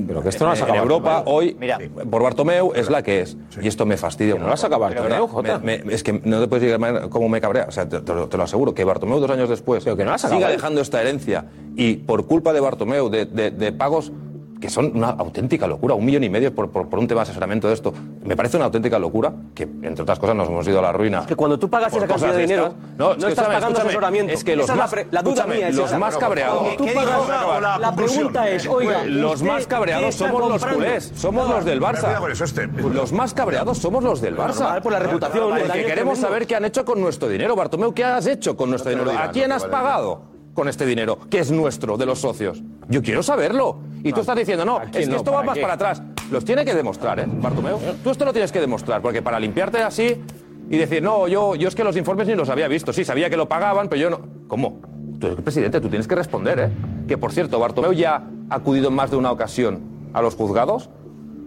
Pero que esto no lo saca en Europa hoy, mira, por Bartomeu es la que es. Sí. Y esto me fastidia. No lo saca Bartomeu, Jota. Me, me, es que no te puedes decir cómo me cabrea. O sea, te, te, lo, te lo aseguro, que Bartomeu dos años después que no siga dejando esta herencia y por culpa de Bartomeu, de, de, de pagos que son una auténtica locura, un millón y medio por, por, por un tema de asesoramiento de esto. Me parece una auténtica locura que, entre otras cosas, nos hemos ido a la ruina. Es que cuando tú pagas esa cantidad de dinero, estas, no, no es que estás pagando asesoramiento. Es que los esa más, la, la duda mía es los esa. más cabreados... ¿Qué, qué pagas, no, la, la pregunta es, oiga... Los más cabreados somos los culés, somos no, los del Barça. Los más cabreados somos los del Barça. Por la reputación. Porque queremos saber qué han hecho con nuestro dinero. Bartomeu, ¿qué has hecho con nuestro dinero? ¿A quién has pagado con este dinero, que es nuestro, de los socios? Yo quiero saberlo. Y no, tú estás diciendo, no, es que no, esto va más qué? para atrás. Los tiene que demostrar, ¿eh, Bartomeu? Tú esto lo tienes que demostrar, porque para limpiarte así y decir, no, yo, yo es que los informes ni los había visto. Sí, sabía que lo pagaban, pero yo no... ¿Cómo? Tú eres el presidente, tú tienes que responder, ¿eh? Que, por cierto, Bartomeu ya ha acudido en más de una ocasión a los juzgados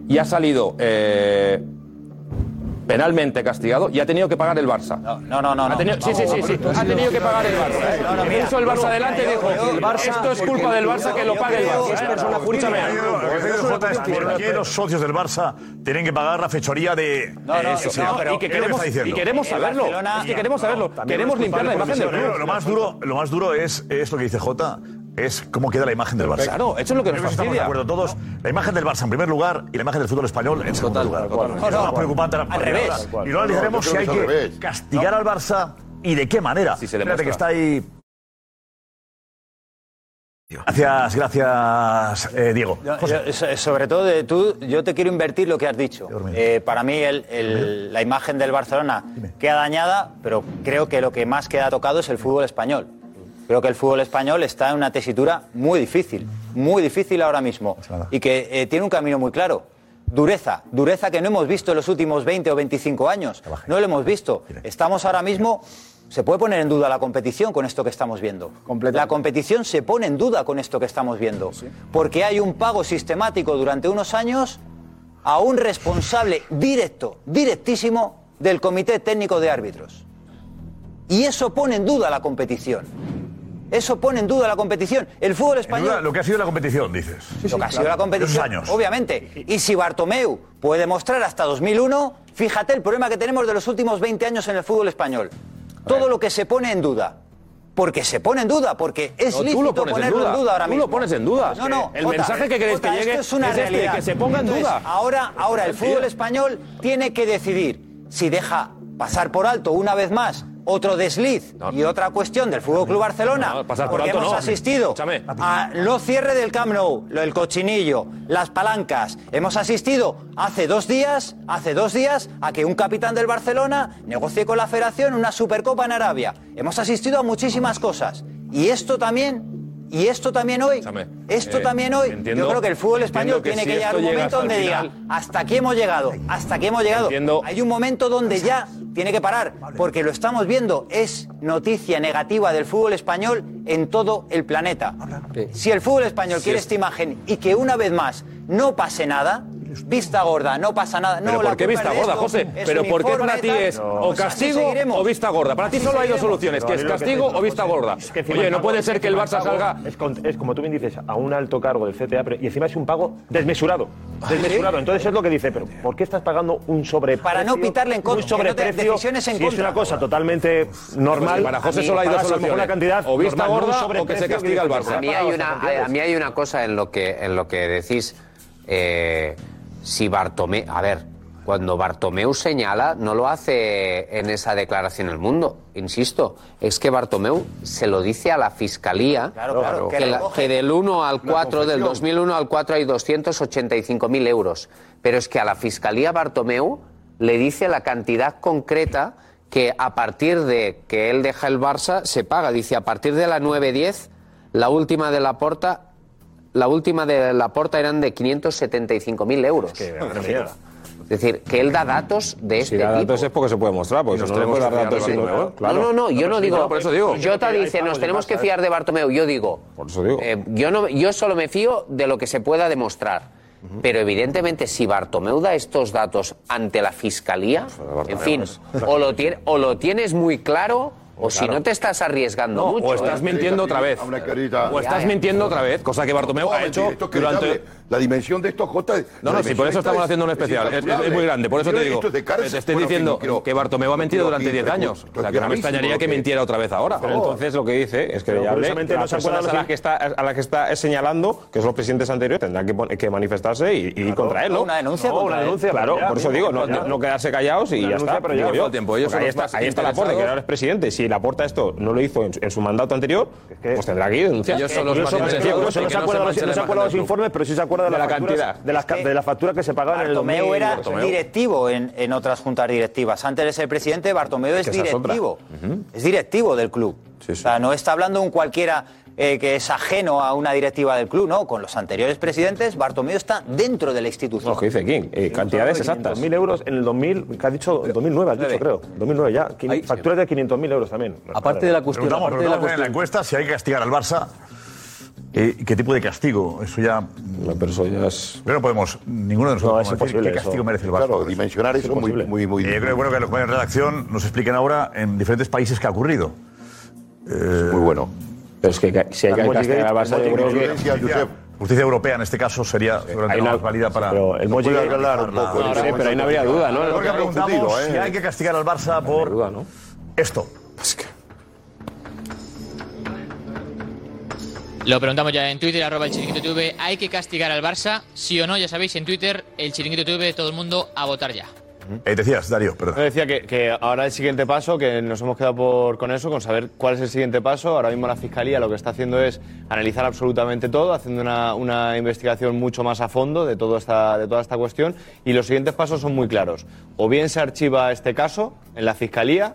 y ha salido... Eh, penalmente castigado y ha tenido que pagar el Barça. No, no, no. no. Ha tenido, sí, sí, sí, sí. Ha tenido que pagar el Barça. No, no, mira, puso el Barça adelante y dijo, esto es culpa del Barça, que lo pague el Barça. Es persona jurídica. ¿Por qué los socios del Barça tienen que pagar la fechoría de...? No, no, eso, no, pero... Y que queremos, y queremos saberlo. Es que queremos saberlo. Queremos limpiar la imagen del club. Lo más duro, lo más duro es, es lo que dice Jota. Es cómo queda la imagen del Barça. Claro, eso es lo que nos fastidia. Estamos de acuerdo todos. La imagen del Barça en primer lugar y la imagen del fútbol español en segundo lugar. Es más preocupante. Al revés. Y luego diremos si hay que castigar al Barça y de qué manera. Fíjate que está ahí... Gracias, gracias, eh, Diego. Yo, yo, sobre todo, de tú, yo te quiero invertir lo que has dicho. Eh, para mí, el, el, la imagen del Barcelona queda dañada, pero creo que lo que más queda tocado es el fútbol español. Creo que el fútbol español está en una tesitura muy difícil, muy difícil ahora mismo, y que eh, tiene un camino muy claro. Dureza, dureza que no hemos visto en los últimos veinte o veinticinco años, no lo hemos visto. Estamos ahora mismo, se puede poner en duda la competición con esto que estamos viendo. La competición se pone en duda con esto que estamos viendo, porque hay un pago sistemático durante unos años a un responsable directo, directísimo del Comité Técnico de Árbitros. Y eso pone en duda la competición. Eso pone en duda la competición. El fútbol español... Duda, lo que ha sido la competición, dices. Sí, lo sí, que ha claro. sido la competición, años. Obviamente. Y si Bartomeu puede mostrar hasta dos mil uno, fíjate el problema que tenemos de los últimos veinte años en el fútbol español. Todo lo que se pone en duda. Porque se pone en duda, porque es no, lícito pones ponerlo en duda, en duda ahora mismo. Tú lo pones en duda. No, no, el Jota, mensaje que queréis que llegue es, una es este, de que se ponga Entonces, en duda. Ahora, ahora el fútbol español tiene que decidir si deja pasar por alto una vez más otro desliz no, y otra cuestión del Fútbol Club Barcelona, no, pasar por porque alto, hemos no, asistido escúchame. a los cierres del Camp Nou, el cochinillo, las palancas. Hemos asistido hace dos días, hace dos días a que un capitán del Barcelona negocie con la Federación una Supercopa en Arabia. Hemos asistido a muchísimas cosas y esto también. Y esto también hoy, esto eh, también hoy, entiendo, yo creo que el fútbol español que tiene si que llegar un momento donde final, diga, hasta aquí hemos llegado, hasta aquí hemos llegado. Entiendo. Hay un momento donde ya tiene que parar, porque lo estamos viendo, es noticia negativa del fútbol español en todo el planeta. Si el fútbol español sí. quiere esta imagen y que una vez más no pase nada... Vista gorda, no pasa nada. ¿Pero no, por qué vista gorda, esto, José? ¿Pero por qué para ti es no. o castigo pues o vista gorda? Para ti solo hay dos soluciones, no, que es castigo que o vista gorda. Es que Oye, no puede ser que el Barça salga... Es, con, es como tú bien dices, a un alto cargo del C T A, pero, y encima es un pago desmesurado. Desmesurado. Entonces es lo que dice, pero ¿por qué estás pagando un sobreprecio? Para no pitarle en contra, sobre no decisiones en si contra. Es una cosa totalmente normal. Para José solo hay dos soluciones, o vista gorda o que se castiga el Barça. A mí hay una cosa en lo que decís... Si Bartomeu, a ver, cuando Bartomeu señala, no lo hace en esa declaración El Mundo, insisto, es que Bartomeu se lo dice a la Fiscalía, claro, claro, que, que, la, que del uno al cuatro, del dos mil uno al cuatro hay doscientos ochenta y cinco mil euros, pero es que a la Fiscalía Bartomeu le dice la cantidad concreta que a partir de que él deja el Barça se paga, dice a partir de la nueve diez, la última de Laporta... La última de Laporta eran de quinientos setenta y cinco mil euros. Es, que, es decir, que él da datos de este si da tipo. Si datos es porque se puede mostrar, porque nos no tenemos dar datos de Bartomeu. Claro. No, no, no, yo no, no digo... No, por eso digo. Jota dice, nos tenemos que fiar de Bartomeu. Yo digo... Por eso digo. Eh, yo, no, yo solo me fío de lo que se pueda demostrar. Pero evidentemente si Bartomeu da estos datos ante la Fiscalía, en fin, o lo, tiene, o lo tienes muy claro... O claro. si no te estás arriesgando no, mucho. O estás mintiendo otra vez. O estás mintiendo otra vez, cosa que Bartomeu ha hecho durante... La dimensión de estos Jota... No, no, sí, por eso estamos haciendo un especial. Es, es, es muy grande, por eso te digo. Te estoy diciendo que Bartomeu ha mentido durante diez años. O sea, que no me extrañaría que mintiera otra vez ahora. Pero entonces lo que dice es que ya hablé, las personas a las que está, a las que está señalando, que son los presidentes anteriores, tendrán que, que manifestarse y, y contra él, ¿no? Una denuncia. No, una denuncia, claro. Por eso digo, no, no quedarse callados y ya está. Ahí está Laporta, que ahora es presidente. Si Laporta esto no lo hizo en su mandato anterior, pues tendrá que ir denunciar. No se acuerdan los informes, pero sí se acuerdan de, de la cantidad de las, de las facturas que se pagaban en el dos mil. Era Bartomeu era directivo en, en otras juntas directivas. Antes de ser presidente, Bartomeu es, es que directivo. Uh-huh. Es directivo del club. Sí, sí. O sea, no está hablando un cualquiera eh, que es ajeno a una directiva del club, ¿no? Con los anteriores presidentes, Bartomeu está dentro de la institución. Lo que dice King, eh, cantidades exactas. mil euros en el dos mil, que ha dicho dos mil nueve, has dicho, creo. dos mil nueve ya. Hay facturas de quinientos mil euros también. Aparte de la cuestión... Preguntamos, aparte preguntamos de la cuestión. En la encuesta si hay que castigar al Barça... Eh, ¿Qué tipo de castigo? Eso ya... La persona es... Pero no podemos... Ninguno de nosotros no, podemos decir qué castigo eso. merece el Barça. Claro, dimensionar eso es muy, muy, muy... Eh, yo creo bueno, que los compañeros de redacción nos expliquen ahora en diferentes países qué ha ocurrido. Eh... Muy bueno. Pero es que si hay que castigar al Barça... Yo creo que... Justicia europea en este caso sería seguramente más válida para... Pero el Moji hay que hablar un poco. Pero ahí no habría duda, ¿no? Porque preguntamos si hay que castigar al Barça por esto. Pues que... Lo preguntamos ya en Twitter, arroba el Chiringuito T V. ¿Hay que castigar al Barça? Sí o no, ya sabéis, en Twitter, el Chiringuito T V, todo el mundo a votar ya. Eh, decías, Darío, perdón. Yo decía que, que ahora el siguiente paso, que nos hemos quedado por, con eso, con saber cuál es el siguiente paso. Ahora mismo la Fiscalía lo que está haciendo es analizar absolutamente todo, haciendo una, una investigación mucho más a fondo de, todo esta, de toda esta cuestión. Y los siguientes pasos son muy claros. O bien se archiva este caso en la Fiscalía...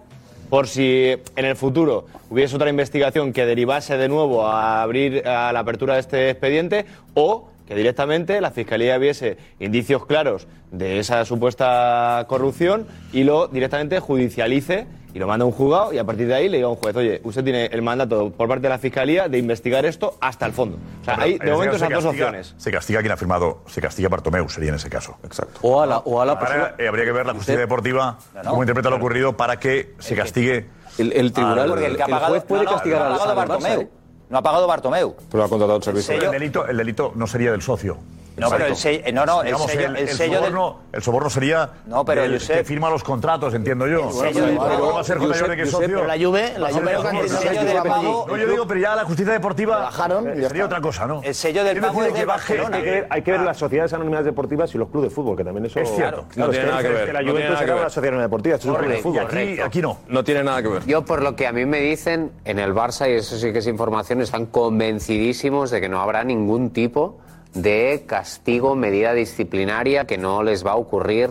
por si en el futuro hubiese otra investigación que derivase de nuevo a abrir a la apertura de este expediente, o que directamente la Fiscalía viese indicios claros de esa supuesta corrupción y lo directamente judicialice Y lo manda un juzgado y a partir de ahí le diga a un juez, oye, usted tiene el mandato por parte de la Fiscalía de investigar esto hasta el fondo. O sea, pero hay de momento esas dos opciones. Se castiga a quien ha firmado, se castiga a Bartomeu, sería en ese caso. Exacto. O a la, o a la persona... Ahora, eh, habría que ver la justicia usted... deportiva, no, no, cómo interpreta no, no. lo ocurrido para que se castigue... El, el tribunal, ah, el, el juez puede no, no, castigar no, no, no, a, a Bartomeu. No ha pagado Bartomeu. Pero ha contratado el servicio. El delito, el delito no sería del socio. No, exacto. Pero el sello, no, no, el, digamos, sello, el, el, sello soborno, del... el soborno sería no, pero el Josep... que firma los contratos, entiendo yo. El sello del... pero va a ser con mayor de que socio. Pero la Juve, la Juve no, el sello del pago. No, yo digo, pero ya la justicia deportiva bajaron, sería está. otra cosa, ¿no? El sello del pago de que baje. Hay que ver, hay que ver las sociedades anónimas deportivas y los clubes de fútbol, que también eso es cierto. No tiene nada que ver. La Juventus acaba la sociedad anónima deportiva, esto es un club de fútbol. Aquí no. No tiene nada que ver. Yo por lo que a mí me dicen en el Barça, y eso sí que es información, están convencidísimos de que no habrá ningún tipo de castigo, medida disciplinaria, que no les va a ocurrir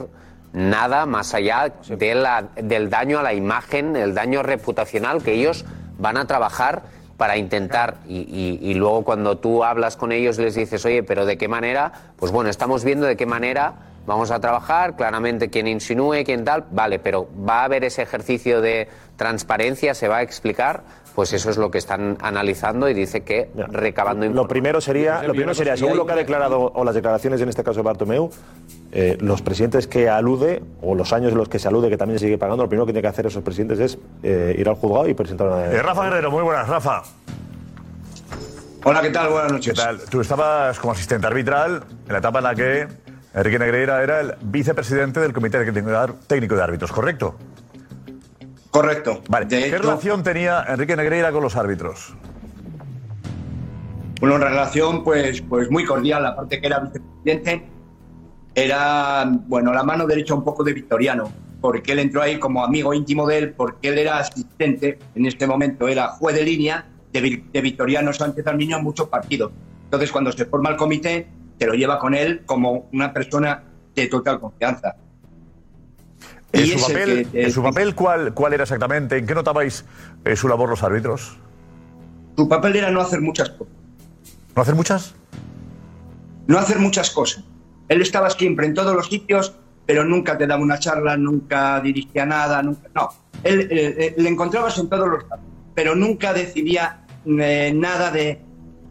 nada más allá de la, del daño a la imagen, el daño reputacional que ellos van a trabajar para intentar. Y, y, y luego cuando tú hablas con ellos les dices, oye, pero ¿de qué manera? Pues bueno, estamos viendo de qué manera vamos a trabajar, claramente quien insinúe, quien tal, vale, pero va a haber ese ejercicio de transparencia, se va a explicar. Pues eso es lo que están analizando y dice que recabando información. Lo primero sería, lo primero sería según lo que ha declarado o las declaraciones en este caso de Bartomeu, eh, los presidentes que alude o los años en los que se alude que también se sigue pagando, lo primero que tienen que hacer esos presidentes es eh, ir al juzgado y presentar una... Eh, Rafa Guerrero, muy buenas, Rafa. Hola, ¿qué tal? Buenas noches. ¿Qué tal? Tú estabas como asistente arbitral en la etapa en la que Enrique Negreira era el vicepresidente del Comité Técnico de Árbitros, ¿correcto? Correcto. Vale. ¿Qué hecho, relación tenía Enrique Negreira con los árbitros? Una relación pues, pues muy cordial, aparte que era vicepresidente. Era, bueno, la mano derecha un poco de Victoriano, porque él entró ahí como amigo íntimo de él, porque él era asistente, en este momento era juez de línea de, de Victoriano Sánchez Arminio en muchos partidos. Entonces, cuando se forma el comité, se lo lleva con él como una persona de total confianza. ¿En su, papel, que, eh, ¿En su papel cuál, cuál era exactamente? ¿En qué notabais eh, su labor los árbitros? Su papel era no hacer muchas cosas. ¿No hacer muchas? No hacer muchas cosas. Él estaba siempre en todos los sitios, pero nunca te daba una charla, nunca dirigía nada, nunca... No, él, él, él le encontrabas en todos los campos, pero nunca decidía eh, nada de,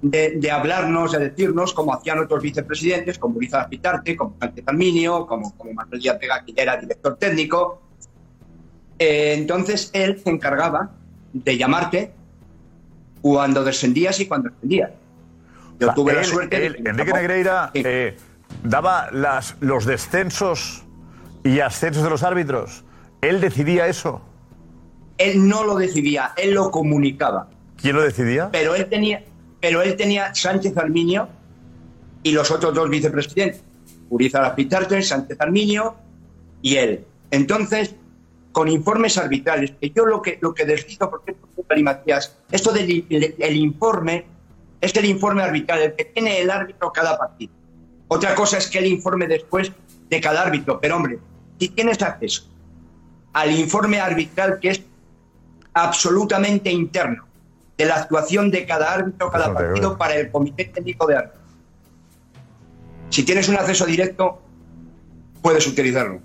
de, de hablarnos, de decirnos, como hacían otros vicepresidentes, como Luisa Pitarte, como Sánchez Arminio, como, como Manuel Díaz Vega, que ya era director técnico. Eh, entonces él se encargaba de llamarte cuando descendías y cuando ascendías. Yo o sea, tuve él, la suerte. Él, de Enrique Negreira sí. eh, daba las, los descensos y ascensos de los árbitros. ¿Él decidía eso? Él no lo decidía, él lo comunicaba. ¿Quién lo decidía? Pero él tenía. Pero él tenía Sánchez Arminio y los otros dos vicepresidentes, Urizar Pitarte, Sánchez Arminio y él. Entonces, con informes arbitrales, que yo lo que, lo que deslizo, porque esto del el, el informe es el informe arbitral, el que tiene el árbitro cada partido. Otra cosa es que el informe después de cada árbitro, pero hombre, si tienes acceso al informe arbitral que es absolutamente interno, de la actuación de cada árbitro, cada partido para el Comité Técnico de Árbitros. Si tienes un acceso directo, puedes utilizarlo.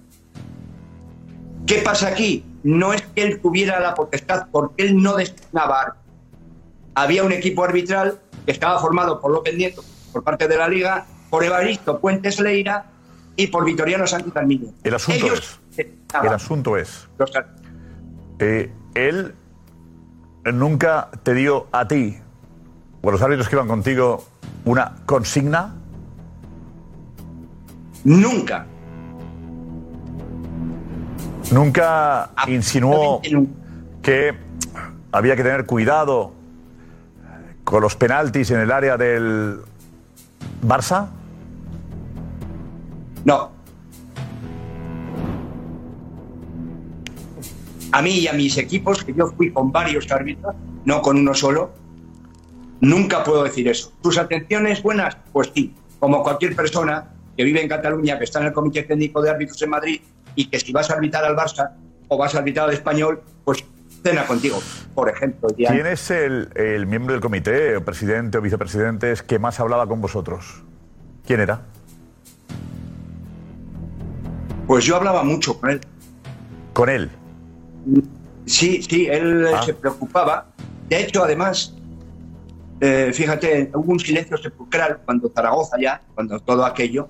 ¿Qué pasa aquí? No es que él tuviera la potestad, porque él no designaba árbitros. Había un equipo arbitral que estaba formado por López Nieto, por parte de la Liga, por Evaristo Puentes Leira y por Victoriano Sánchez Arminio. El asunto Ellos es... El asunto es... Eh, él... ¿Nunca te dio a ti, o a los árbitros que iban contigo, una consigna? Nunca. ¿Nunca insinuó nunca. que había que tener cuidado con los penaltis en el área del Barça? No. A mí y a mis equipos, que yo fui con varios árbitros, no con uno solo, nunca puedo decir eso. ¿Tus atenciones buenas? Pues sí. Como cualquier persona que vive en Cataluña, que está en el Comité Técnico de Árbitros en Madrid y que si vas a arbitrar al Barça o vas a arbitrar al Español, pues cena contigo, por ejemplo. Ya. ¿Quién es el, el miembro del comité, o presidente o vicepresidente, que más hablaba con vosotros? ¿Quién era? Pues yo hablaba mucho con él. ¿Con él? Sí, sí, él ah. se preocupaba. De hecho, además, eh, fíjate, hubo un silencio sepulcral cuando Zaragoza ya, cuando todo aquello,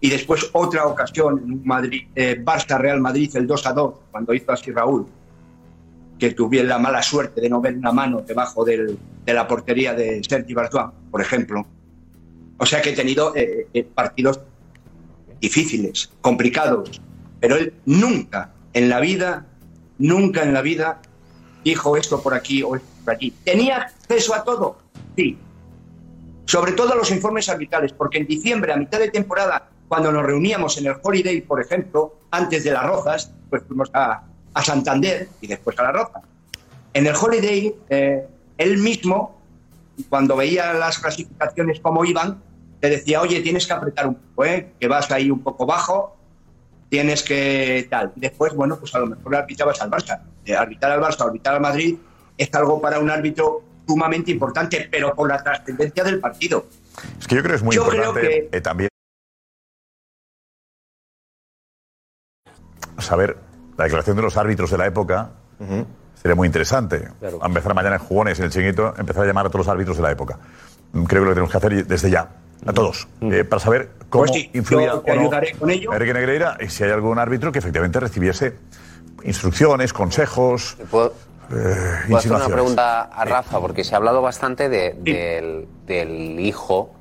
y después otra ocasión en un Madrid, eh, Barça-Real Madrid, el dos a dos, cuando hizo así Raúl, que tuviera la mala suerte de no ver una mano debajo del, de la portería de Sergi Bartomeu, por ejemplo. O sea que he tenido eh, eh, partidos difíciles, complicados, pero él nunca en la vida, nunca en la vida dijo esto por aquí o esto por allí. ¿Tenía acceso a todo? Sí. Sobre todo a los informes arbitrales, porque en diciembre, a mitad de temporada, cuando nos reuníamos en el Holiday, por ejemplo, antes de Las Rozas, pues fuimos a, a Santander y después a Las Rozas. En el Holiday, eh, él mismo, cuando veía las clasificaciones cómo iban, te decía, oye, tienes que apretar un poco, ¿eh? Que vas ahí un poco bajo, tienes que tal. Y después, bueno, pues a lo mejor arbitrabas al Barça. Eh, arbitrar al Barça, arbitrar al Madrid, es algo para un árbitro sumamente importante, pero por la trascendencia del partido. Es que yo creo que es muy yo importante creo que... eh, también saber la declaración de los árbitros de la época. Uh-huh. Sería muy interesante. Claro. A empezar mañana en Jugones, en el Chiringuito, empezar a llamar a todos los árbitros de la época. Creo que lo que tenemos que hacer desde ya, a todos, mm. eh, para saber cómo pues sí, influía yo te o no ayudaré con ello. Enrique Negreira, y si hay algún árbitro que efectivamente recibiese instrucciones, consejos, ¿Puedo, eh, ¿puedo hacer una pregunta a Rafa? Porque se ha hablado bastante de, sí. del, del hijo...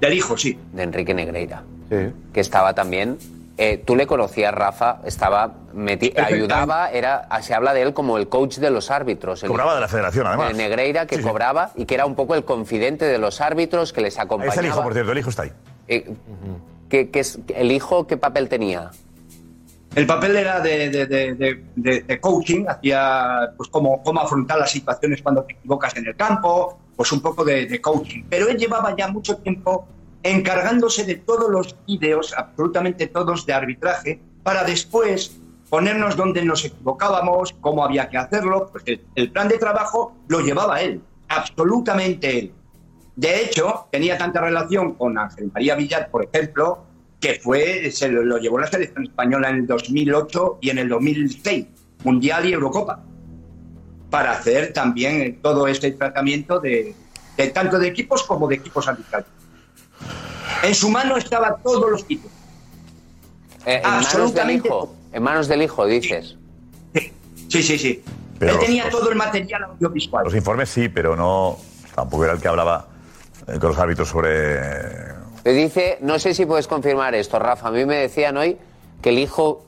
Del hijo, sí. De Enrique Negreira, sí. Que estaba también... Eh, tú le conocías, Rafa, estaba meti- ayudaba, era, se habla de él como el coach de los árbitros. El, cobraba de la federación, además. El Negreira, que sí, sí. cobraba y que era un poco el confidente de los árbitros, que les acompañaba. Ahí está el hijo, por cierto, el hijo está ahí. Eh, uh-huh. ¿qué, qué es, ¿El hijo qué papel tenía? El papel era de, de, de, de, de, de coaching, hacía pues cómo, cómo afrontar las situaciones cuando te equivocas en el campo, pues un poco de, de coaching. Pero él llevaba ya mucho tiempo encargándose de todos los vídeos, absolutamente todos, de arbitraje, para después ponernos donde nos equivocábamos, cómo había que hacerlo, pues el, el plan de trabajo lo llevaba él, absolutamente él. De hecho, tenía tanta relación con Ángel María Villar, por ejemplo, que fue, se lo, lo llevó la selección española en el dos mil ocho y en el dos mil seis, Mundial y Eurocopa, para hacer también todo este tratamiento de, de tanto de equipos como de equipos arbitrales. En su mano estaba todos los títulos. Eh, en manos del hijo. En manos del hijo, dices. Sí, sí, sí. sí. Él los, tenía todo el material audiovisual. Los informes sí, pero no. Tampoco era el que hablaba eh, con los árbitros sobre. Te dice, no sé si puedes confirmar esto, Rafa. A mí me decían hoy que el hijo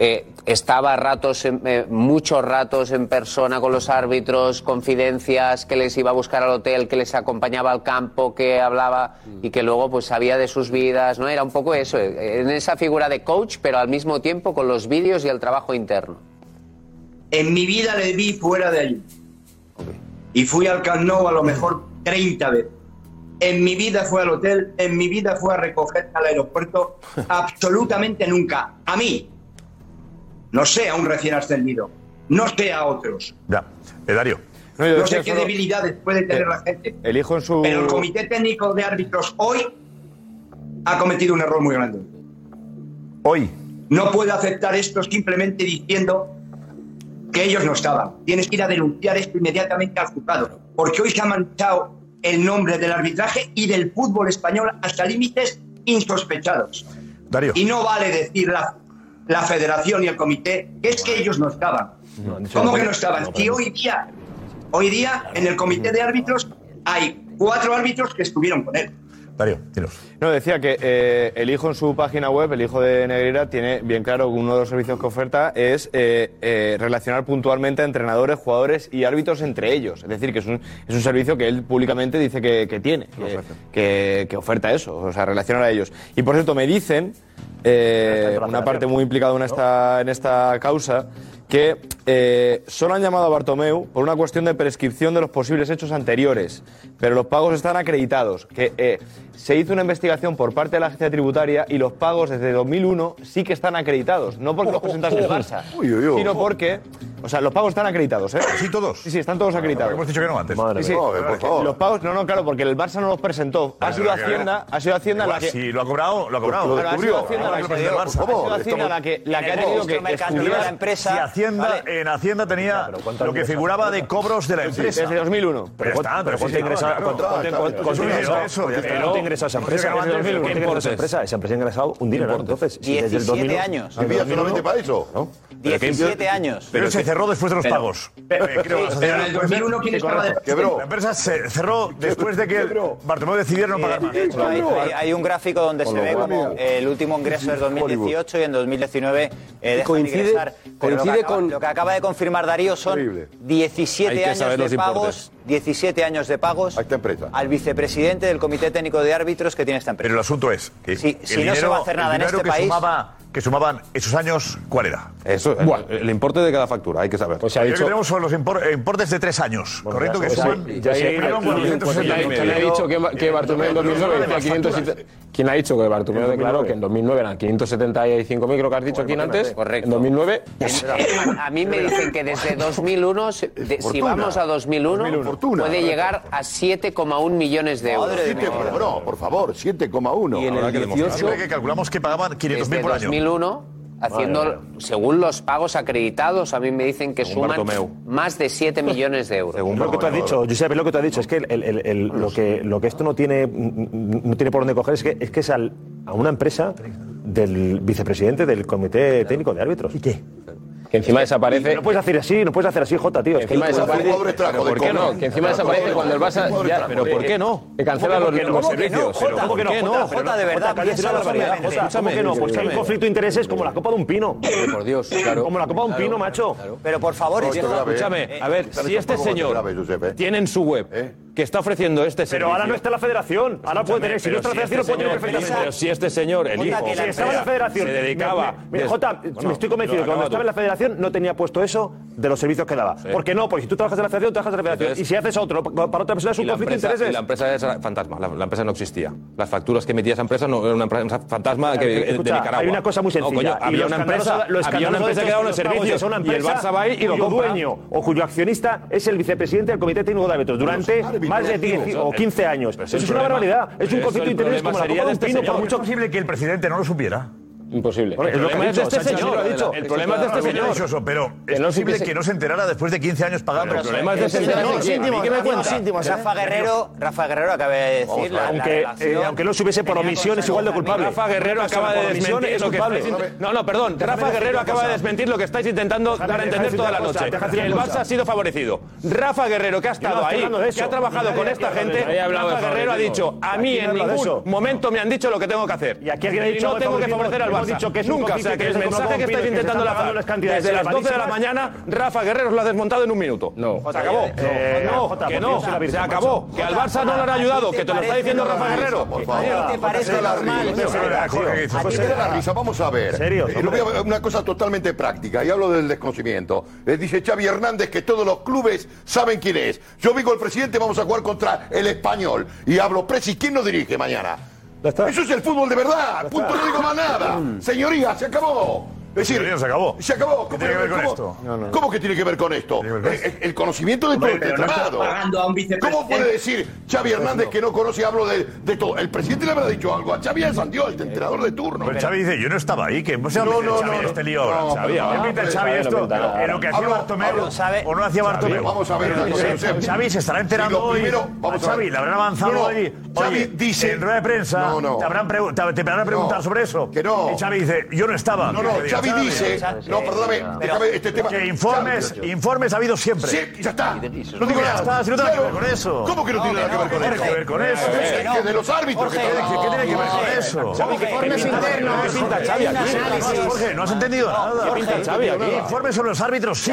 eh, estaba ratos, eh, muchos ratos en persona con los árbitros, confidencias, que les iba a buscar al hotel, que les acompañaba al campo, que hablaba y que luego pues sabía de sus vidas, ¿no? Era un poco eso, en esa figura de coach, pero al mismo tiempo con los vídeos y el trabajo interno. En mi vida le vi fuera de allí. Okay. Y fui al Camp Nou a lo mejor treinta veces. En mi vida fue al hotel, en mi vida fue a recoger al aeropuerto, absolutamente nunca. A mí. No sé a un recién ascendido, no sé a otros. Ya, eh, Darío. No, no sé qué solo... debilidades puede tener eh, la gente. El hijo en su... Pero el Comité Técnico de Árbitros hoy ha cometido un error muy grande. Hoy. No puede aceptar esto simplemente diciendo que ellos no estaban. Tienes que ir a denunciar esto inmediatamente al juzgado, porque hoy se ha manchado el nombre del arbitraje y del fútbol español hasta límites insospechados. Darío. Y no vale decir la... la federación y el comité, que es que ellos no estaban. No, ¿Cómo que no estaban? No, y hoy día, hoy día, en el comité de árbitros, hay cuatro árbitros que estuvieron con él. Darío, dinos. No, decía que eh, el hijo en su página web, el hijo de Negreira, tiene bien claro que uno de los servicios que oferta es eh, eh, relacionar puntualmente a entrenadores, jugadores y árbitros entre ellos. Es decir, que es un, es un servicio que él públicamente dice que, que tiene, que, oferta. Que, que oferta eso, o sea, relacionar a ellos. Y por cierto, me dicen, eh, una parte muy implicada en esta, en esta causa, que eh, solo han llamado a Bartomeu por una cuestión de prescripción de los posibles hechos anteriores, pero los pagos están acreditados, que eh, se hizo una investigación por parte de la agencia tributaria y los pagos desde dos mil uno sí que están acreditados, no porque los presentase el Barça, sino porque O sea, los pagos están acreditados, ¿eh? Sí, todos. Sí, sí, están todos acreditados. Hemos dicho que no antes. Madre sí, sí. Mía, por favor. Los pagos, no, no, claro, porque el Barça no los presentó. Ha sido Hacienda, ha sido Hacienda la que... Sí, lo ha cobrado, lo ha cobrado. Lo descubrió. Ha sido Hacienda la que ha tenido que estudiar la empresa. En Hacienda tenía lo que figuraba de cobros de la empresa. Desde dos mil uno. Pero está, pero ¿cuánto ingresa esa empresa? Esa empresa ha ingresado un dinero. Entonces, diecisiete años. ¿Vivía solamente para eso? diecisiete años. Pero se cerró después de los pagos. Pero, pero, pero, pero en el dos mil uno, ¿quién estaba de quebró? La empresa se cerró después de que Bartomeu decidiera no pagar más. Eh, hay, hay, hay un gráfico donde se ve como el último ingreso es dos mil dieciocho y en dos mil diecinueve eh, deja de ingresar. Pero coincide lo acaba, con... Lo que acaba de confirmar Darío son diecisiete años de pagos. diecisiete años de pagos al vicepresidente del Comité Técnico de Árbitros que tiene esta empresa. Pero el asunto es que si, el si dinero, no se va a hacer nada en este que país... Sumaba, que sumaban esos años, ¿cuál era? Eso, bueno, el, el importe de cada factura, hay que saber. Pues se ha dicho... Lo que tenemos son los impor, importes de tres años, bueno, ¿correcto? Que suman... Ya le ha dicho que Bartomeu en dos mil nueve decía quinientos... ¿Quién ha dicho que Bartomeu declaró que en dos mil nueve eran quinientos setenta y cinco mil, creo que has dicho aquí antes? Correcto. En dos mil nueve... A mí me dicen que desde dos mil uno, si vamos a dos mil uno... Fortuna, puede llegar a siete coma uno millones de euros. siete coma uno, no, por favor, siete coma uno. Y en el dieciocho... Que calculamos que pagaban quinientos mil por año. dos mil uno, haciendo, vale, vale. según los pagos acreditados, a mí me dicen que según suman Bartomeu. Más de siete millones de euros. Según lo que tú has dicho, Josep, lo que tú has dicho es que, el, el, el, lo, que lo que esto no tiene, no tiene por dónde coger es que es, que es al, a una empresa del vicepresidente del Comité Técnico de Árbitros. ¿Y qué? Que encima desaparece. No puedes hacer así, no puedes hacer así, Jota, tío. Encima desaparece. ¿Por qué no? Que encima desaparece cuando el Barça. Pero ¿por qué no? Que cancela los servicios. ¿Por qué no? Jota, de verdad, piensa la barbaridad. Escúchame que no, porque hay un conflicto de intereses como la copa de un pino. Por Dios, claro. Como la copa de un pino, macho. Pero por favor, escúchame. A ver, si este señor tiene en su web. Que está ofreciendo este señor. Pero ahora no está la federación. Ahora puede tener. Si no está la federación, puede tener perfectamente. Pero si este señor, el hijo, si estaba en la federación, se dedicaba. Mira, Jota, me estoy convencido que cuando estaba en la federación no tenía puesto eso de los servicios que daba. Porque no, porque si tú trabajas en la federación, trabajas en la federación. Entonces, y si haces otro, para otra persona es un conflicto de intereses. La empresa es fantasma. La, la empresa no existía. Las facturas que emitía esa empresa no era una empresa fantasma que, escucha, de Nicaragua. Hay una cosa muy sencilla. No, coño, había, una empresa, había una empresa que daba los servicios. Una empresa y el Barça va ahí y lo compra. Dueño o cuyo accionista es el vicepresidente del Comité Técnico de Árbitros durante más de diez o quince años. Eso es una barbaridad. Es un conflicto de intereses como la copa de un pino. Por mucho posible que el presidente no lo supiera. Imposible. El, el problema es de este señor. El problema es de este señor. Pero es posible que no se enterara después de quince años pagando. El problema es de este señor. No, íntimo, ¿qué me cuentas? Rafa Guerrero, Rafa Guerrero acaba de decir. Aunque aunque no supiese por omisión es igual de culpable. Rafa Guerrero acaba de desmentir lo que estáis. No, no, perdón. Rafa Guerrero acaba de desmentir lo que estáis intentando dar a entender toda la noche. El Barça ha sido favorecido. Rafa Guerrero, que ha estado ahí, que ha trabajado con esta gente, Rafa Guerrero ha dicho, a mí en ningún momento me han dicho lo que tengo que hacer. Y aquí no tengo que favorecer al Barça. Dicho que nunca, o sea, que el mensaje que estáis intentando lanzar desde las doce de la mañana, Rafa Guerrero os lo ha desmontado en un minuto. No. Se acabó. No, que no, se acabó. Que al Barça no le han ayudado, que te lo está diciendo Rafa Guerrero. ¿A ti te parece normal? Vamos a ver. Una cosa totalmente práctica, y hablo del desconocimiento. Les dice Xavi Hernández que todos los clubes saben quién es. Yo digo el presidente, vamos a jugar contra el Español. Y hablo, Presi, ¿quién nos dirige mañana? Eso es el fútbol de verdad, punto, no digo más nada. Señoría, se acabó. Es decir, se acabó. Se acabó. ¿Cómo, tiene que ver con ¿cómo, esto? No, no. ¿Cómo que tiene que ver con esto? Ver con esto? El, el conocimiento del pretorado. No, ¿cómo puede decir Xavi Hernández no. que no conoce? Hablo de, de todo. El presidente le habrá dicho algo a Xavi Hernández, el entrenador de turno. Pero Xavi dice, yo no estaba ahí, que no se no, no, no, este lío ahora. No, Xavi, no, no, no, Xavi esto, no, en lo que hacía Bartomeu o no hacía Bartomeu. Vamos a ver. Xavi se estará enterando hoy. Xavi, le habrán avanzado hoy. Xavi dice en rueda de prensa, te habrán preguntado sobre eso. Y Xavi dice, yo no estaba. Xavi dice, no, perdóname, déjame este tema. Que informes, informes ha habido siempre. Sí, ya está. No digo nada. Ya está, si no tiene nada que ver con eso. ¿Cómo que no tiene nada que ver con eso? Tiene que ver con eso. Que de los árbitros. ¿Qué tiene que ver con eso? Informes internos. ¿Qué pinta Xavi aquí? Jorge, no has entendido nada. ¿Qué pinta Xavi aquí? Informes sobre los árbitros, sí.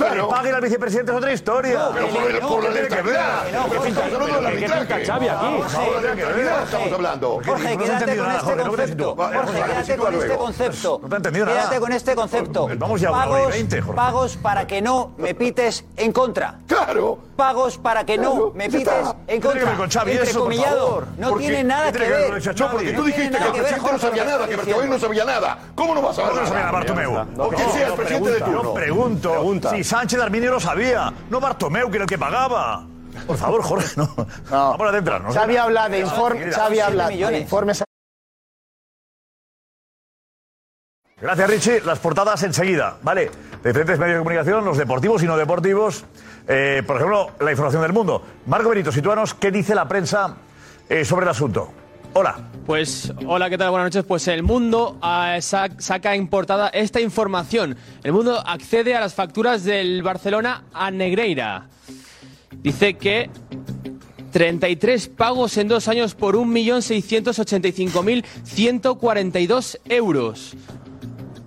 Claro. Que paguen al vicepresidente es otra historia. No, pero por, no, por la neutralidad. No, pero estamos hablando de la arbitraje. Xavi aquí. Ahora de arbitralidad estamos hablando. Jorge, quédate con este concepto. Jorge, quédate con este concepto. No te he entendido nada. Quédate con este concepto. Vamos ya a una hora y veinte, Jorge. Pagos para que no me pites en contra. Claro. Pagos para que no me pites en contra. Entrecomillado. No tiene nada que ver. Porque tú dijiste que el presidente no sabía nada, que Bartomeu no sabía nada. ¿Cómo no vas a saber nada, Bartomeu? Porque sea el presidente de turno. Yo pregunto si Sánchez Arminio lo sabía, no Bartomeu, que era el que pagaba. Por favor, Jorge, no. no. Vamos a adentrarnos. Xavi habla de informes. Xavi habla de informes. Gracias, Richie. Las portadas enseguida, ¿vale? De diferentes medios de comunicación, los deportivos y no deportivos. Eh, por ejemplo, la información del Mundo. Marco Benito, sitúanos, ¿qué dice la prensa eh, sobre el asunto? Hola. Pues, hola, ¿qué tal? Buenas noches. Pues El Mundo uh, sac, saca en portada esta información. El Mundo accede a las facturas del Barcelona a Negreira. Dice que treinta y tres pagos en dos años por un millón seiscientos ochenta y cinco mil ciento cuarenta y dos euros.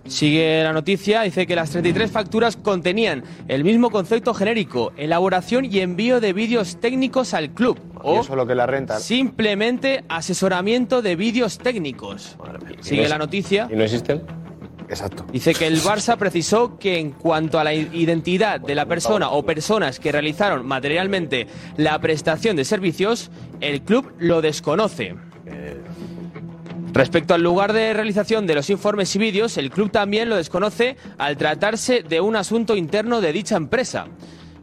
Sigue la noticia, dice que las treinta y tres facturas contenían el mismo concepto genérico, elaboración y envío de vídeos técnicos al club. O eso es lo que la renta. Simplemente asesoramiento de vídeos técnicos. Sigue la noticia. ¿Y no existen? Exacto. Dice que el Barça precisó que en cuanto a la identidad de la persona o personas que realizaron materialmente la prestación de servicios, el club lo desconoce. Respecto al lugar de realización de los informes y vídeos, el club también lo desconoce al tratarse de un asunto interno de dicha empresa.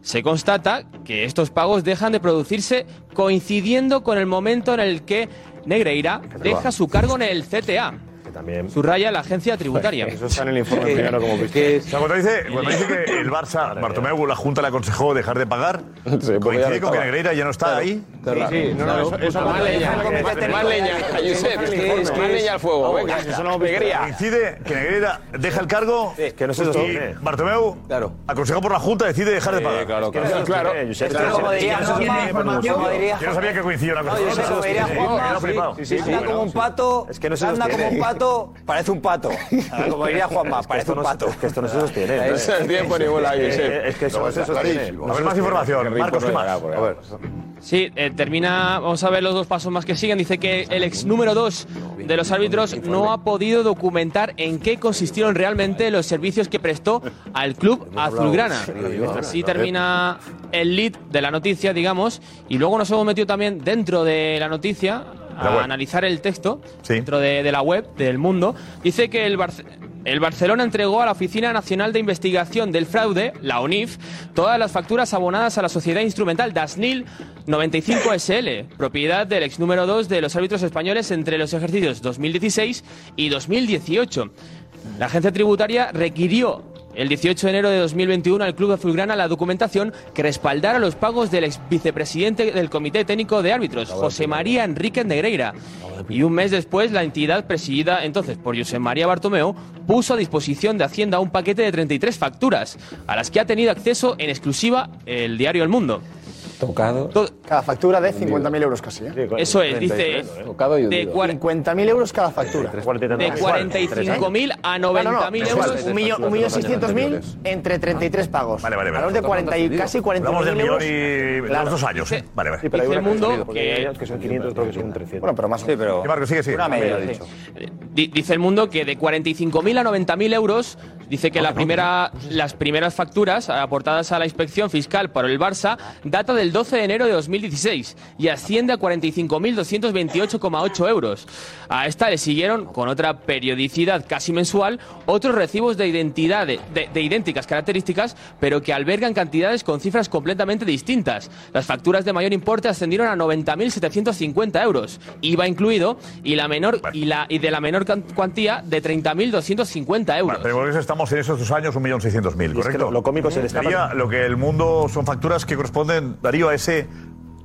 Se constata que estos pagos dejan de producirse coincidiendo con el momento en el que Negreira deja su cargo en el C T A. También. Subraya la agencia tributaria. Eso está en el informe primero, como viste. Cuando dice, cuando dice que el Barça, Bartomeu, la Junta le aconsejó dejar de pagar, sí, coincide con que Negreira ya no está claro, ahí. Claro. Sí, sí, no, no, eso, eso más leña. Más leña, Josep, es más leña al fuego. Venga, eso no Negreira. Coincide que Negreira deja el cargo y Bartomeu, aconsejado por la Junta, decide dejar de pagar. Claro, claro. Yo no sabía que coincidió una cosa. Anda como un pato, anda como un pato. Parece un pato. Como diría Juanma, parece un pato. Es que esto no se sostiene. Es el tiempo ni bola ahí. Es que eso no se sostiene. A ver, más información. Marcos, ¿qué más? A ver. Sí, eh, termina. Vamos a ver los dos pasos más que siguen. Dice que el ex número dos de los árbitros no ha podido documentar en qué consistieron realmente los servicios que prestó al club azulgrana. Así termina el lead de la noticia, digamos. Y luego nos hemos metido también dentro de la noticia a analizar el texto, sí, dentro de, de la web del Mundo. Dice que el, Barce- el Barcelona entregó a la Oficina Nacional de Investigación del Fraude, la O N I F, todas las facturas abonadas a la sociedad instrumental Dasnil noventa y cinco S L, propiedad del ex número dos de los árbitros españoles entre los ejercicios dos mil dieciséis y dos mil dieciocho. La agencia tributaria requirió el dieciocho de enero de dos mil veintiuno al club azulgrana la documentación que respaldara los pagos del ex vicepresidente del Comité Técnico de Árbitros, José María Enríquez Negreira. Y un mes después, la entidad presidida entonces por José María Bartomeu puso a disposición de Hacienda un paquete de treinta y tres facturas, a las que ha tenido acceso en exclusiva el diario El Mundo. Tocado. Cada factura de cincuenta mil euros casi, ¿eh? Eso es, dice. Tocado y hundido. cincuenta mil euros cada factura. De cuarenta y cinco mil a noventa mil euros. un millón seiscientos mil entre treinta y tres pagos. Vale, vale, vale. A los de cuarenta y casi cuarenta mil euros. Hablamos del millón y los dos años. Vale, vale. Dice El Mundo que son quinientos, otros que son trescientos. Bueno, pero más. Sí, pero. Marco, sigue, sigue. Dice El Mundo que de cuarenta y cinco mil a noventa mil euros. Dice que la primera, las primeras facturas aportadas a la inspección fiscal por el Barça data del doce de enero de dos mil dieciséis y asciende a cuarenta y cinco mil doscientos veintiocho coma ocho euros. A esta le siguieron, con otra periodicidad casi mensual, otros recibos de identidad de, de, de idénticas características, pero que albergan cantidades con cifras completamente distintas. Las facturas de mayor importe ascendieron a noventa mil setecientos cincuenta euros, I V A incluido, y la menor y, la, y de la menor cuantía de treinta mil doscientos cincuenta euros. Vale, pero eso estamos en esos dos años un millón seiscientos mil, ¿correcto? Es que lo, lo cómico se destaca. Lo que El Mundo son facturas que corresponden, Darío, a ese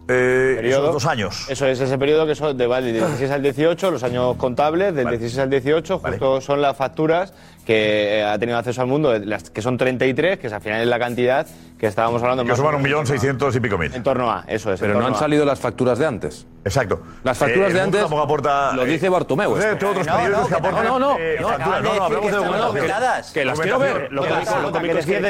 eh, esos dos años. Eso es, ese periodo que son de, vale, del dieciséis al dieciocho, los años contables, del vale. dieciséis al dieciocho, justo vale. Son las facturas que ha tenido acceso al mundo, que son treinta y tres, que al final es la cantidad que estábamos hablando. Que suman un millón seiscientos y pico mil. En torno a, eso es. Pero no han salido las facturas de antes. Exacto. Las facturas de antes lo dice Bartomeu. No, no, no. Que las quiero ver. Las tiene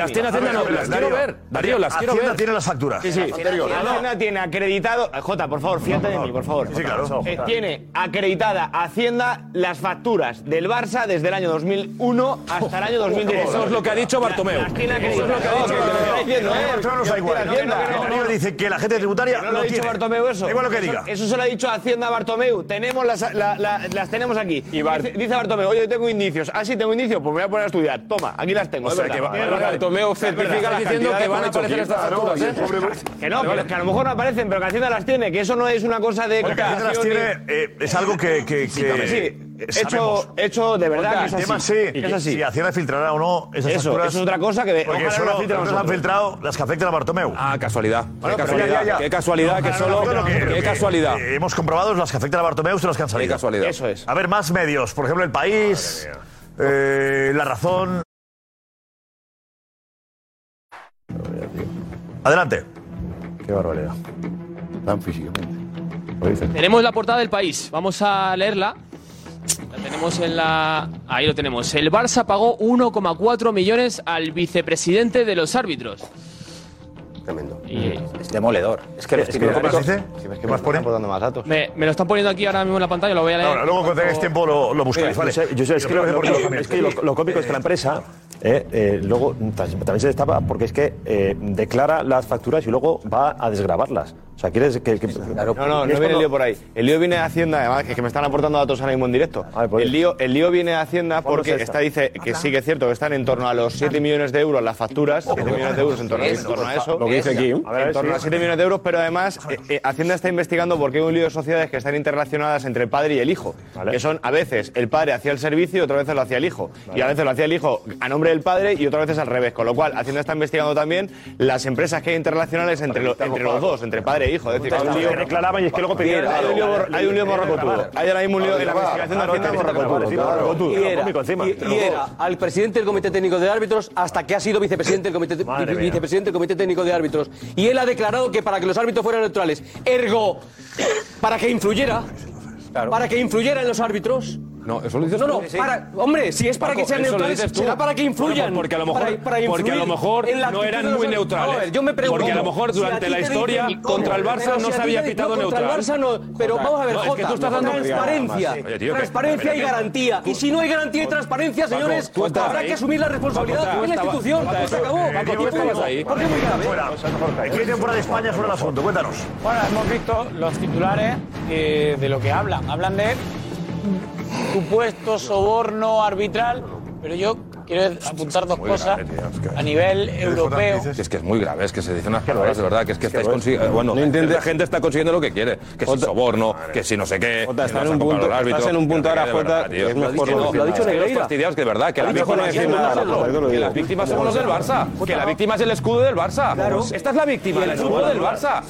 Hacienda, no, las quiero ver. Darío, las quiero ver. Hacienda tiene las facturas. Sí, sí. Hacienda tiene acreditado... Jota, por favor, fíjate de mí, por favor. Sí, claro. Tiene acreditada Hacienda las facturas del Barça desde el año dos mil uno hasta el año dos mil diez. Eso es lo que ha dicho Bartomeu. Eso es lo que ha dicho Bartomeu. Bartomeu dice que la gente tributaria no lo tiene. Bartomeu eso. Igual lo que diga. Eso se lo ha dicho Hacienda a Bartomeu. Tenemos las, la, la, las tenemos aquí. Y Bar... dice, dice Bartomeu, oye, yo tengo indicios. Ah, sí, tengo indicios, pues me voy a poner a estudiar. Toma, aquí las tengo. O sea, que Bartomeu certifica diciendo que van a aparecer estas facturas. Que no, que a lo mejor no aparecen, pero que Hacienda las tiene, que eso no es una cosa de... Porque Hacienda las tiene, es algo que... Sí, Hecho, hecho de verdad, Oiga, que, es así, sí, que es así. Si Hacienda filtrará o no esas eso, facturas. Eso es otra cosa que... Porque solo no, filtran, no han filtrado las que afectan a Bartomeu. Ah, casualidad. Bueno, qué casualidad, ya, ya. qué casualidad, no, que solo... No, no, no, qué no, no, casualidad. Eh, hemos comprobado las que afectan a Bartomeu son las que han salido. Qué casualidad. Eso es. A ver, más medios. Por ejemplo, El País, eh, La Razón... Adelante. Qué barbaridad. Tan físicamente. Tenemos la portada del País. Vamos a leerla. La tenemos en la... Ahí lo tenemos. El Barça pagó uno coma cuatro millones al vicepresidente de los árbitros. Tremendo. Y... Es demoledor. Es que, es que, es que, ¿cómo se dice? Si es que más ponen, más datos. Me, me lo están poniendo aquí ahora mismo en la pantalla, lo voy a leer. Ahora, luego cuando tengáis tiempo lo, lo buscáis, ¿vale? Yo sé, es que lo cómico es que la empresa... Eh, eh, luego también se destapa porque es que eh, declara las facturas y luego va a desgravarlas. O sea, quieres que... que claro, no, no, no viene el lío por ahí. El lío viene de Hacienda, además, que, es que me están aportando datos ahora mismo en directo. Ah, el, lío, el lío viene de Hacienda porque es esta dice que sí que es cierto que están en torno a los siete millones de euros las facturas, siete millones de euros en torno, en torno a eso. Lo que dice aquí. En torno a siete millones de euros, pero además eh, eh, Hacienda está investigando porque hay un lío de sociedades que están interrelacionadas entre el padre y el hijo. Vale. Que son, a veces, el padre hacía el servicio y otras veces lo hacía el hijo. Vale. Y a veces lo hacía el hijo a nombre del padre y otras veces al revés. Con lo cual, Hacienda está investigando también las empresas que hay interrelacionales entre, lo, entre los dos, entre padre hijo, es decir, hay un lío que reclamaban y es que luego pedían. Hay un lío morrocotudo. Hay ahora mismo un lío en la investigación de Hacienda morrocotudo. Y era al presidente del Comité Técnico de Árbitros hasta que ha sido vicepresidente del Comité Técnico de Árbitros. Y él ha declarado que para que los árbitros fueran neutrales, ergo, para que influyera, para que influyera en los árbitros. No, eso lo dices no, no, tú. Para, hombre, si es para Paco, que sean neutrales, será para que influyan. Porque a lo mejor, para, para porque a lo mejor no eran muy neutrales. Ver, yo me pregunto, porque a lo mejor durante si la historia dicen, contra el Barça no si se había pitado neutral. Contra el Barça no, pero vamos a ver, Jota, no, es que tú estás dando transparencia, sí. Oye, tío, transparencia que, y garantía. Tú, y si no hay garantía y transparencia, señores, Paco, estás, habrá ahí, que asumir la responsabilidad de la institución. Se acabó. Paco, tú estabas ahí. ¿Por qué muy grave? ¿Qué temporada de España sobre el asunto? Cuéntanos. Bueno, hemos visto los titulares de lo que hablan. Hablan de... supuesto soborno arbitral, pero yo quiero apuntar dos cosas a nivel europeo. Es que es muy grave, es que se dicen unas palabras de verdad, que es que estáis consiguiendo, bueno, la gente está consiguiendo lo que quiere, que si soborno, que si no sé qué, estás en un punto ahora, Jota, que es mejor lo ha dicho Negreira, fastidiados que de verdad, que la víctima son los del Barça, que la víctima es el escudo del Barça, esta es la víctima, el escudo del Barça.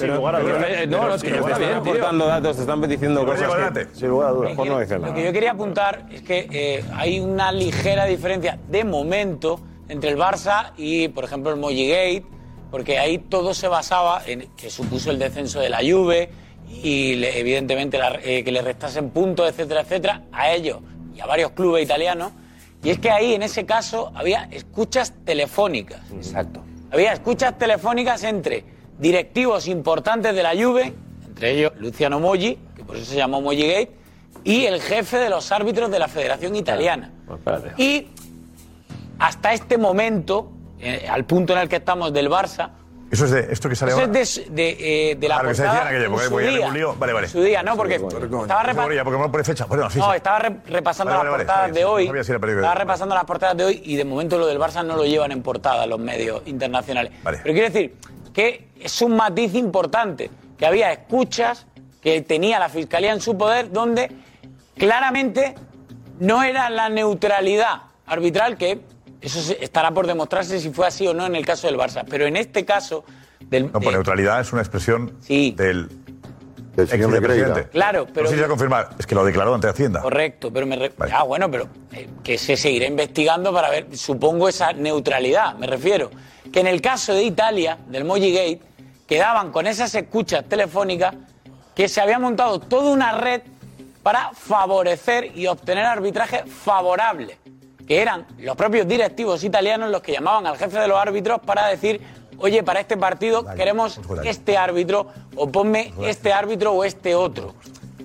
No, no, es que yo está bien, aportando datos, te están diciendo cosas sin lugar a dudas, por no decirlo. Lo que yo quería apuntar es que hay una ligera diferencia de momento entre el Barça y, por ejemplo, el Molligate, porque ahí todo se basaba en que supuso el descenso de la Juve y le, evidentemente la, eh, que le restasen puntos, etcétera, etcétera, a ellos y a varios clubes italianos. Y es que ahí, en ese caso, había escuchas telefónicas. Exacto. Había escuchas telefónicas entre directivos importantes de la Juve, entre ellos Luciano Moggi, que por eso se llamó Molligate, y el jefe de los árbitros de la Federación Italiana. Bueno, espérate. Y hasta este momento, eh, al punto en el que estamos del Barça... Eso es de esto que sale ahora. Eso es de, de, eh, de la portada en su día. Vale, vale. Su día, ¿no? Porque estaba repasando las portadas de hoy. Estaba repasando las portadas de hoy y de momento lo del Barça no lo llevan en portada los medios internacionales. Vale. Pero quiero decir que es un matiz importante, que había escuchas que tenía la Fiscalía en su poder donde claramente no era la neutralidad arbitral que... Eso estará por demostrarse si fue así o no en el caso del Barça. Pero en este caso... Del, no, por de, neutralidad es una expresión sí, del El señor Negreira. Claro, pero... No sé si se va a confirmar, es que lo declaró ante Hacienda. Correcto, pero me... Re... Vale. Ah, bueno, pero eh, que se seguirá investigando para ver, supongo, esa neutralidad, me refiero. Que en el caso de Italia, del Moji Gate, quedaban con esas escuchas telefónicas que se había montado toda una red para favorecer y obtener arbitrajes favorables, que eran los propios directivos italianos los que llamaban al jefe de los árbitros para decir... Oye, para este partido Dale, queremos este árbitro, o ponme este árbitro o este otro.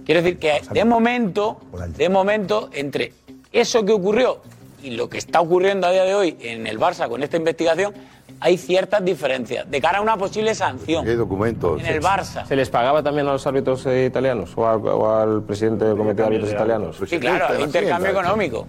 Quiero decir que de momento, de momento, entre eso que ocurrió y lo que está ocurriendo a día de hoy en el Barça con esta investigación, hay ciertas diferencias de cara a una posible sanción. ¿Qué documentos? En el Barça. ¿Se les pagaba también a los árbitros italianos o al, o al presidente del Comité de Árbitros Italianos? Sí, claro, el intercambio económico.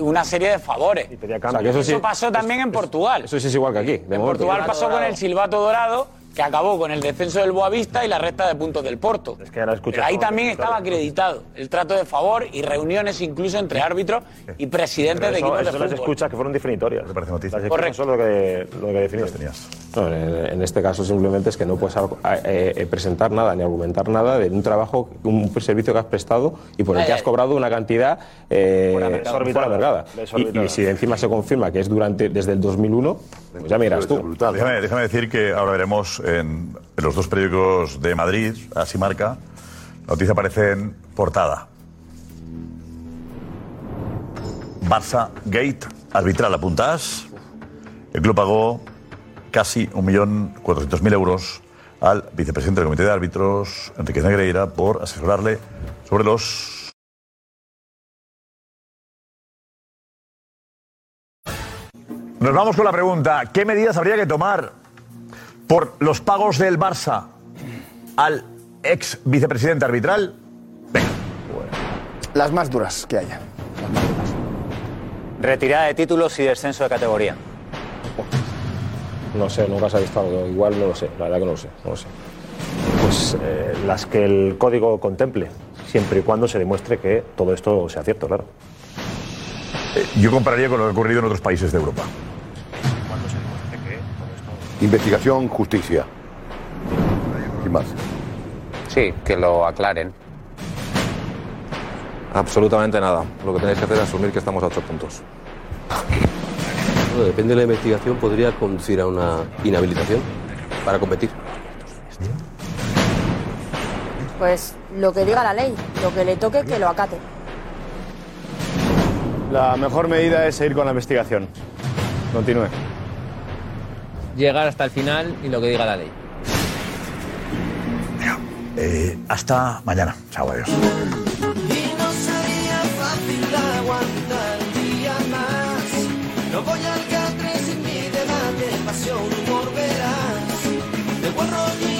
Una serie de favores. Y o sea, eso, sí, eso pasó también eso, en Portugal. Eso, eso es igual que aquí. En Portugal pasó dorado. Con el silbato dorado, que acabó con el descenso del Boavista y la resta de puntos del Porto. Es que ahora escuchas. Pero ahí también estaba acreditado el trato de favor y reuniones incluso entre árbitros y presidentes eso, de equipos de fútbol. Eso las escuchas que fueron definitorias. Las Correcto. Son lo que, lo que definías tenías. No, en este caso simplemente es que no puedes eh, presentar nada ni argumentar nada de un trabajo, un servicio que has prestado y por el ay, que has cobrado una cantidad eh, fuera mercada. Y, y si encima se confirma que es durante desde el dos mil uno, pues ya miras tú. Déjame, déjame decir que ahora veremos en, en los dos periódicos de Madrid, así marca, la noticia aparece en portada. Barça Gate arbitral, apuntas. El club pagó casi un millón cuatrocientos mil euros al vicepresidente del Comité de Árbitros, Enríquez Negreira, por asesorarle sobre los Nos vamos con la pregunta, ¿qué medidas habría que tomar por los pagos del Barça al ex vicepresidente arbitral? Venga. Las más duras que haya. Retirada de títulos y descenso de categoría. No sé, nunca se ha visto algo. Igual no lo sé, la verdad que no lo sé. No lo sé. Pues eh, las que el código contemple, siempre y cuando se demuestre que todo esto sea cierto, claro. Eh, yo compararía con lo ocurrido en otros países de Europa. Cuando se demuestre que todo esto... Investigación, justicia. ¿Y más? Sí, que lo aclaren. Absolutamente nada. Lo que tenéis que hacer es asumir que estamos a ocho puntos. Depende de la investigación, podría conducir a una inhabilitación para competir. Pues lo que diga la ley, lo que le toque, que lo acate. La mejor medida es seguir con la investigación. Continúe. Llegar hasta el final y lo que diga la ley. Bueno, eh, hasta mañana. Chao, adiós. No voy al catre sin mi debate, pasión, humor verás, de buen rollo.